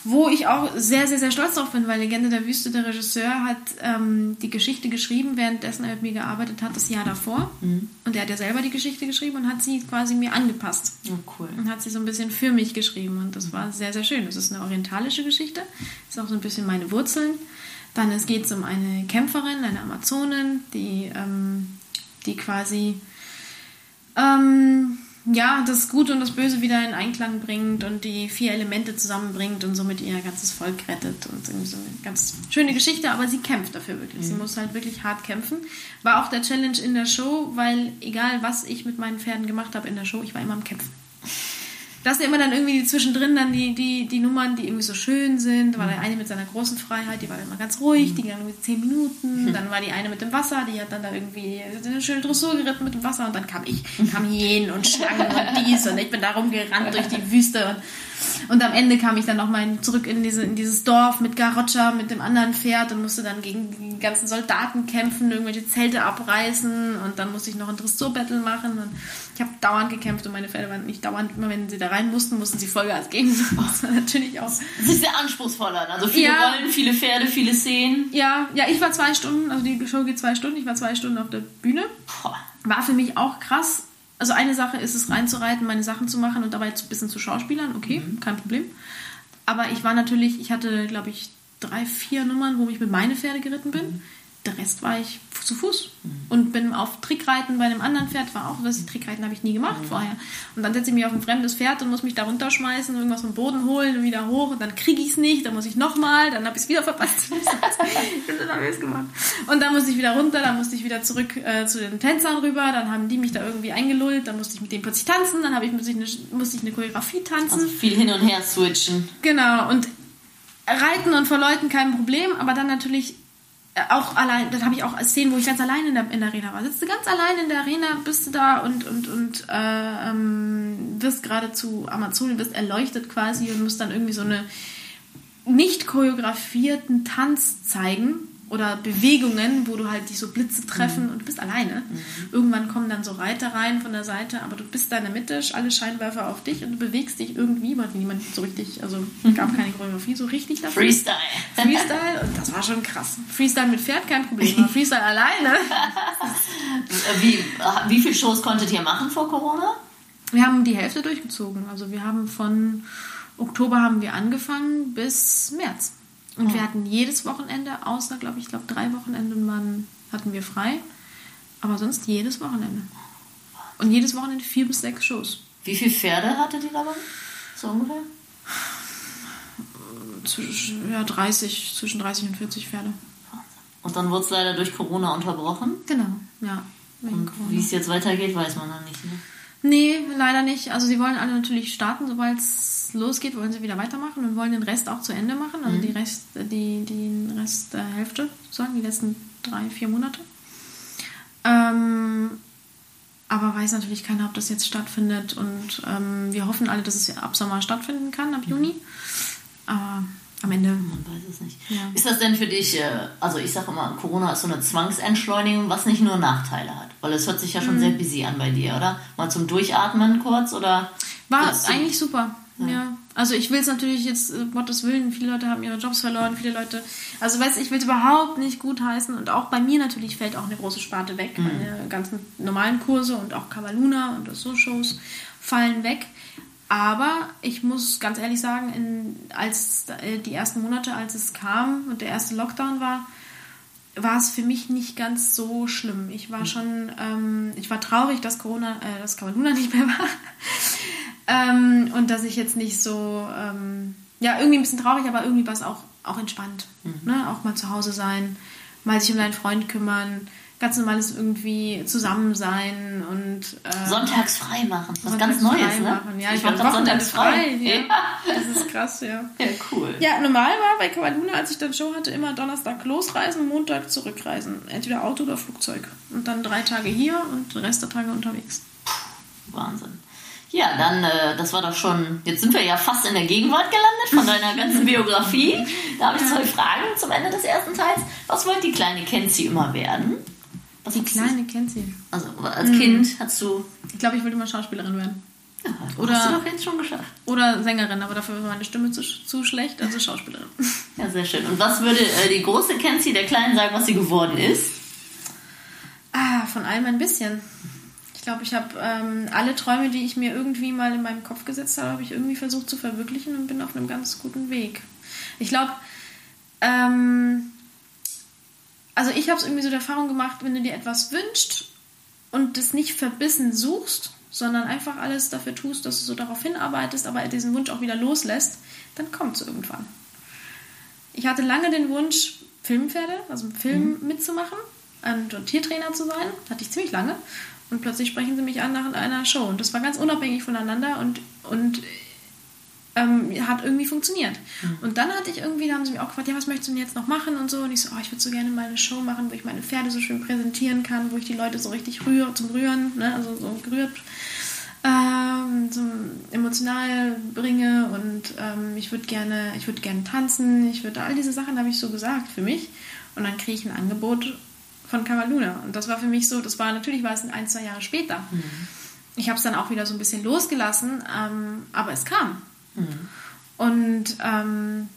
Wo ich auch sehr, sehr, sehr stolz drauf bin, weil Legende der Wüste, der Regisseur, hat ähm, die Geschichte geschrieben, währenddessen er mit mir gearbeitet hat, das Jahr davor. Mhm. Und er hat ja selber die Geschichte geschrieben und hat sie quasi mir angepasst. Oh, cool. Und hat sie so ein bisschen für mich geschrieben und das war sehr, sehr schön. Das ist eine orientalische Geschichte, das ist auch so ein bisschen meine Wurzeln. Dann geht es um eine Kämpferin, eine Amazonin, die, ähm, die quasi... Ähm, ja, das Gute und das Böse wieder in Einklang bringt und die vier Elemente zusammenbringt und somit ihr ganzes Volk rettet und irgendwie so eine ganz schöne Geschichte, aber sie kämpft dafür wirklich. Mhm. Sie muss halt wirklich hart kämpfen. War auch der Challenge in der Show, weil egal, was ich mit meinen Pferden gemacht habe in der Show, ich war immer am Kämpfen. Das sind immer dann irgendwie zwischendrin dann die, die, die Nummern, die irgendwie so schön sind. Da war der eine mit seiner großen Freiheit, die war dann immer ganz ruhig, die ging dann irgendwie zehn Minuten. Dann war die eine mit dem Wasser, die hat dann da irgendwie eine schöne Dressur geritten mit dem Wasser. Und dann kam ich, kam Jen und Schlangen und dies und ich bin da rumgerannt durch die Wüste. Und, und am Ende kam ich dann nochmal zurück in, diese, in dieses Dorf mit Garrocha, mit dem anderen Pferd und musste dann gegen die ganzen Soldaten kämpfen, irgendwelche Zelte abreißen und dann musste ich noch ein Dressurbattle machen. Und ich habe dauernd gekämpft und meine Pferde waren nicht dauernd, immer wenn sie da rein mussten, mussten sie Vollgas geben. Das war natürlich auch... Das ist sehr anspruchsvoll dann. Also viele ja. Rollen, viele Pferde, viele Szenen. Ja, ja, ich war zwei Stunden, also die Show geht zwei Stunden, ich war zwei Stunden auf der Bühne. War für mich auch krass. Also eine Sache ist es reinzureiten, meine Sachen zu machen und dabei ein bisschen zu schauspielern. Okay, mhm. kein Problem. Aber ich war natürlich, ich hatte glaube ich drei, vier Nummern, wo ich mit meinen Pferde geritten bin. Mhm. Der Rest war ich zu Fuß und bin auf Trickreiten bei einem anderen Pferd, war auch was, Trickreiten habe ich nie gemacht vorher. Und dann setze ich mich auf ein fremdes Pferd und muss mich da runterschmeißen, irgendwas vom Boden holen und wieder hoch und dann kriege ich es nicht, dann muss ich nochmal, dann habe ich es wieder verpasst. Ich bin so nervös gemacht. Und dann musste ich wieder runter, dann musste ich wieder zurück äh, zu den Tänzern rüber, dann haben die mich da irgendwie eingelullt, dann musste ich mit denen plötzlich tanzen, dann habe ich, musste ich, eine, musste ich eine Choreografie tanzen. Also viel hin und her switchen. Genau, und reiten und verläuten kein Problem, aber dann natürlich auch allein, das habe ich auch Szenen, wo ich ganz allein in der, in der Arena war. Sitzt du ganz allein in der Arena, bist du da und, und, und äh, ähm, wirst geradezu Amazonin, wirst erleuchtet quasi und musst dann irgendwie so einen nicht choreografierten Tanz zeigen oder Bewegungen, wo du halt dich so Blitze treffen mhm. und du bist alleine. Mhm. Irgendwann kommen dann so Reiter rein von der Seite, aber du bist da in der Mitte, alle Scheinwerfer auf dich und du bewegst dich irgendwie, weil niemand so richtig, also gab keine Choreografie so richtig dafür. Freestyle. Freestyle und das war schon krass. Freestyle mit Pferd, kein Problem, aber Freestyle alleine. wie, wie viele Shows konntet ihr machen vor Corona? Wir haben die Hälfte durchgezogen. Also wir haben von Oktober haben wir angefangen bis März. Und mhm. wir hatten jedes Wochenende, außer, glaube ich, glaube drei Wochenenden waren, hatten wir frei. Aber sonst jedes Wochenende. Und jedes Wochenende vier bis sechs Shows. Wie viele Pferde hatte die dabei? So ungefähr? Zwischen, ja, dreißig, zwischen dreißig und vierzig Pferde. Und dann wurde es leider durch Corona unterbrochen? Genau, ja. Und wie es jetzt weitergeht, weiß man noch nicht, ne? Nee, leider nicht. Also sie wollen alle natürlich starten, sobald es losgeht, wollen sie wieder weitermachen und wollen den Rest auch zu Ende machen. Also mhm. die Rest, die, die Rest der Hälfte, sozusagen, die letzten drei, vier Monate. Ähm, aber weiß natürlich keiner, ob das jetzt stattfindet. Und ähm, wir hoffen alle, dass es ab Sommer stattfinden kann, ab mhm. Juni. Aber am Ende, man weiß es nicht. Ja. Ist das denn für dich, also ich sage immer, Corona ist so eine Zwangsentschleunigung, was nicht nur Nachteile hat? Weil es hört sich ja schon mhm. sehr busy an bei dir, oder? Mal zum Durchatmen kurz, oder? War eigentlich super, ja. ja. Also ich will es natürlich jetzt, um Gottes Willen, viele Leute haben ihre Jobs verloren, viele Leute, also weißt du, ich will es überhaupt nicht gutheißen. Und auch bei mir natürlich fällt auch eine große Sparte weg. Mhm. Meine ganzen normalen Kurse und auch Cavalluna und so Shows fallen weg. Aber ich muss ganz ehrlich sagen, in, als die ersten Monate, als es kam und der erste Lockdown war, war es für mich nicht ganz so schlimm. Ich war schon, ähm, ich war traurig, dass Corona, äh, dass Cavalluna nicht mehr war. ähm, und dass ich jetzt nicht so, ähm, ja, irgendwie ein bisschen traurig, aber irgendwie war es auch, auch entspannt. Mhm. Ne? Auch mal zu Hause sein, mal sich um deinen Freund kümmern. Ganz normales irgendwie zusammen sein und äh, sonntags frei machen, was ganz Neues, ne? Ja, ich war am Wochenende frei. Ja. Ja. Das ist krass, ja. Ja, cool. Ja, normal war bei Cavalluna, als ich dann Show hatte, immer Donnerstag losreisen, Montag zurückreisen. Entweder Auto oder Flugzeug. Und dann drei Tage hier und den Rest der Tage unterwegs. Puh, Wahnsinn. Ja, dann, äh, das war doch schon, jetzt sind wir ja fast in der Gegenwart gelandet von deiner ganzen Biografie. Da habe ich zwei Fragen zum Ende des ersten Teils. Was wollte die kleine Kenzie immer werden? Was die kleine Kenzie. Also als Kind mhm. hast du... Ich glaube, ich wollte mal Schauspielerin werden. Ja, das oder, hast du doch jetzt schon geschafft. Oder Sängerin, aber dafür war meine Stimme zu, zu schlecht, also Schauspielerin. Ja, sehr schön. Und was würde äh, die große Kenzie der Kleinen sagen, was sie geworden ist? Ah, von allem ein bisschen. Ich glaube, ich habe ähm, alle Träume, die ich mir irgendwie mal in meinem Kopf gesetzt habe, habe ich irgendwie versucht zu verwirklichen und bin auf einem ganz guten Weg. Ich glaube... Ähm, Also ich habe es irgendwie so der Erfahrung gemacht, wenn du dir etwas wünschst und das nicht verbissen suchst, sondern einfach alles dafür tust, dass du so darauf hinarbeitest, aber diesen Wunsch auch wieder loslässt, dann kommt es irgendwann. Ich hatte lange den Wunsch, Filmpferde, also im Film mhm. mitzumachen, und Tiertrainer zu sein, hatte ich ziemlich lange. Und plötzlich sprechen sie mich an nach einer Show. Und das war ganz unabhängig voneinander und, und Ähm, hat irgendwie funktioniert. Mhm. Und dann hatte ich irgendwie, da haben sie mich auch gefragt, ja, was möchtest du denn jetzt noch machen und so. Und ich so, oh, ich würde so gerne mal eine Show machen, wo ich meine Pferde so schön präsentieren kann, wo ich die Leute so richtig rühre, zum Rühren, ne, also so gerührt, ähm, so emotional bringe und ähm, ich würde gerne, ich würde gerne tanzen, ich würde, all diese Sachen habe ich so gesagt für mich. Und dann kriege ich ein Angebot von Cavalluna. Und das war für mich so, das war, natürlich war es ein, zwei Jahre später. Mhm. Ich habe es dann auch wieder so ein bisschen losgelassen, ähm, aber es kam. Mhm. Und ähm,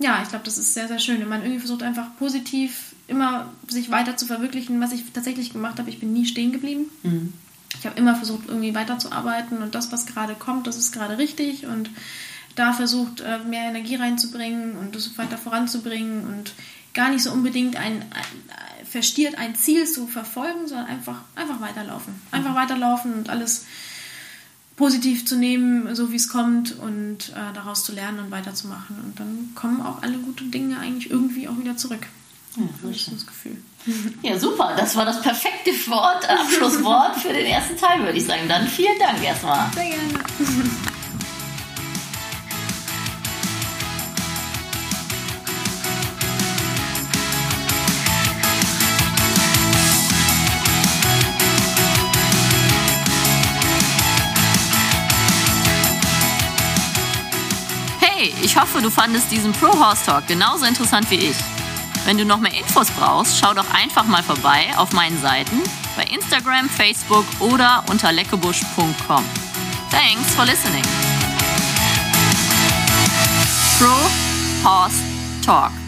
ja, ich glaube, das ist sehr, sehr schön, wenn man irgendwie versucht, einfach positiv immer sich weiter zu verwirklichen, was ich tatsächlich gemacht habe. Ich bin nie stehen geblieben. Mhm. Ich habe immer versucht, irgendwie weiterzuarbeiten und das, was gerade kommt, das ist gerade richtig und da versucht, mehr Energie reinzubringen und das weiter voranzubringen und gar nicht so unbedingt ein, ein verstiert ein Ziel zu verfolgen, sondern einfach, einfach weiterlaufen. Einfach mhm. weiterlaufen und alles positiv zu nehmen, so wie es kommt und äh, daraus zu lernen und weiterzumachen. Und dann kommen auch alle guten Dinge eigentlich irgendwie auch wieder zurück. Ja, habe ich so das Gefühl. Ja, super. Das war das perfekte Wort, Abschlusswort für den ersten Teil, würde ich sagen. Dann vielen Dank erstmal. Sehr gerne. Ich hoffe, du fandest diesen Pro-Horse-Talk genauso interessant wie ich. Wenn du noch mehr Infos brauchst, schau doch einfach mal vorbei auf meinen Seiten bei Instagram, Facebook oder unter leckebusch punkt com. Thanks for listening. Pro-Horse-Talk.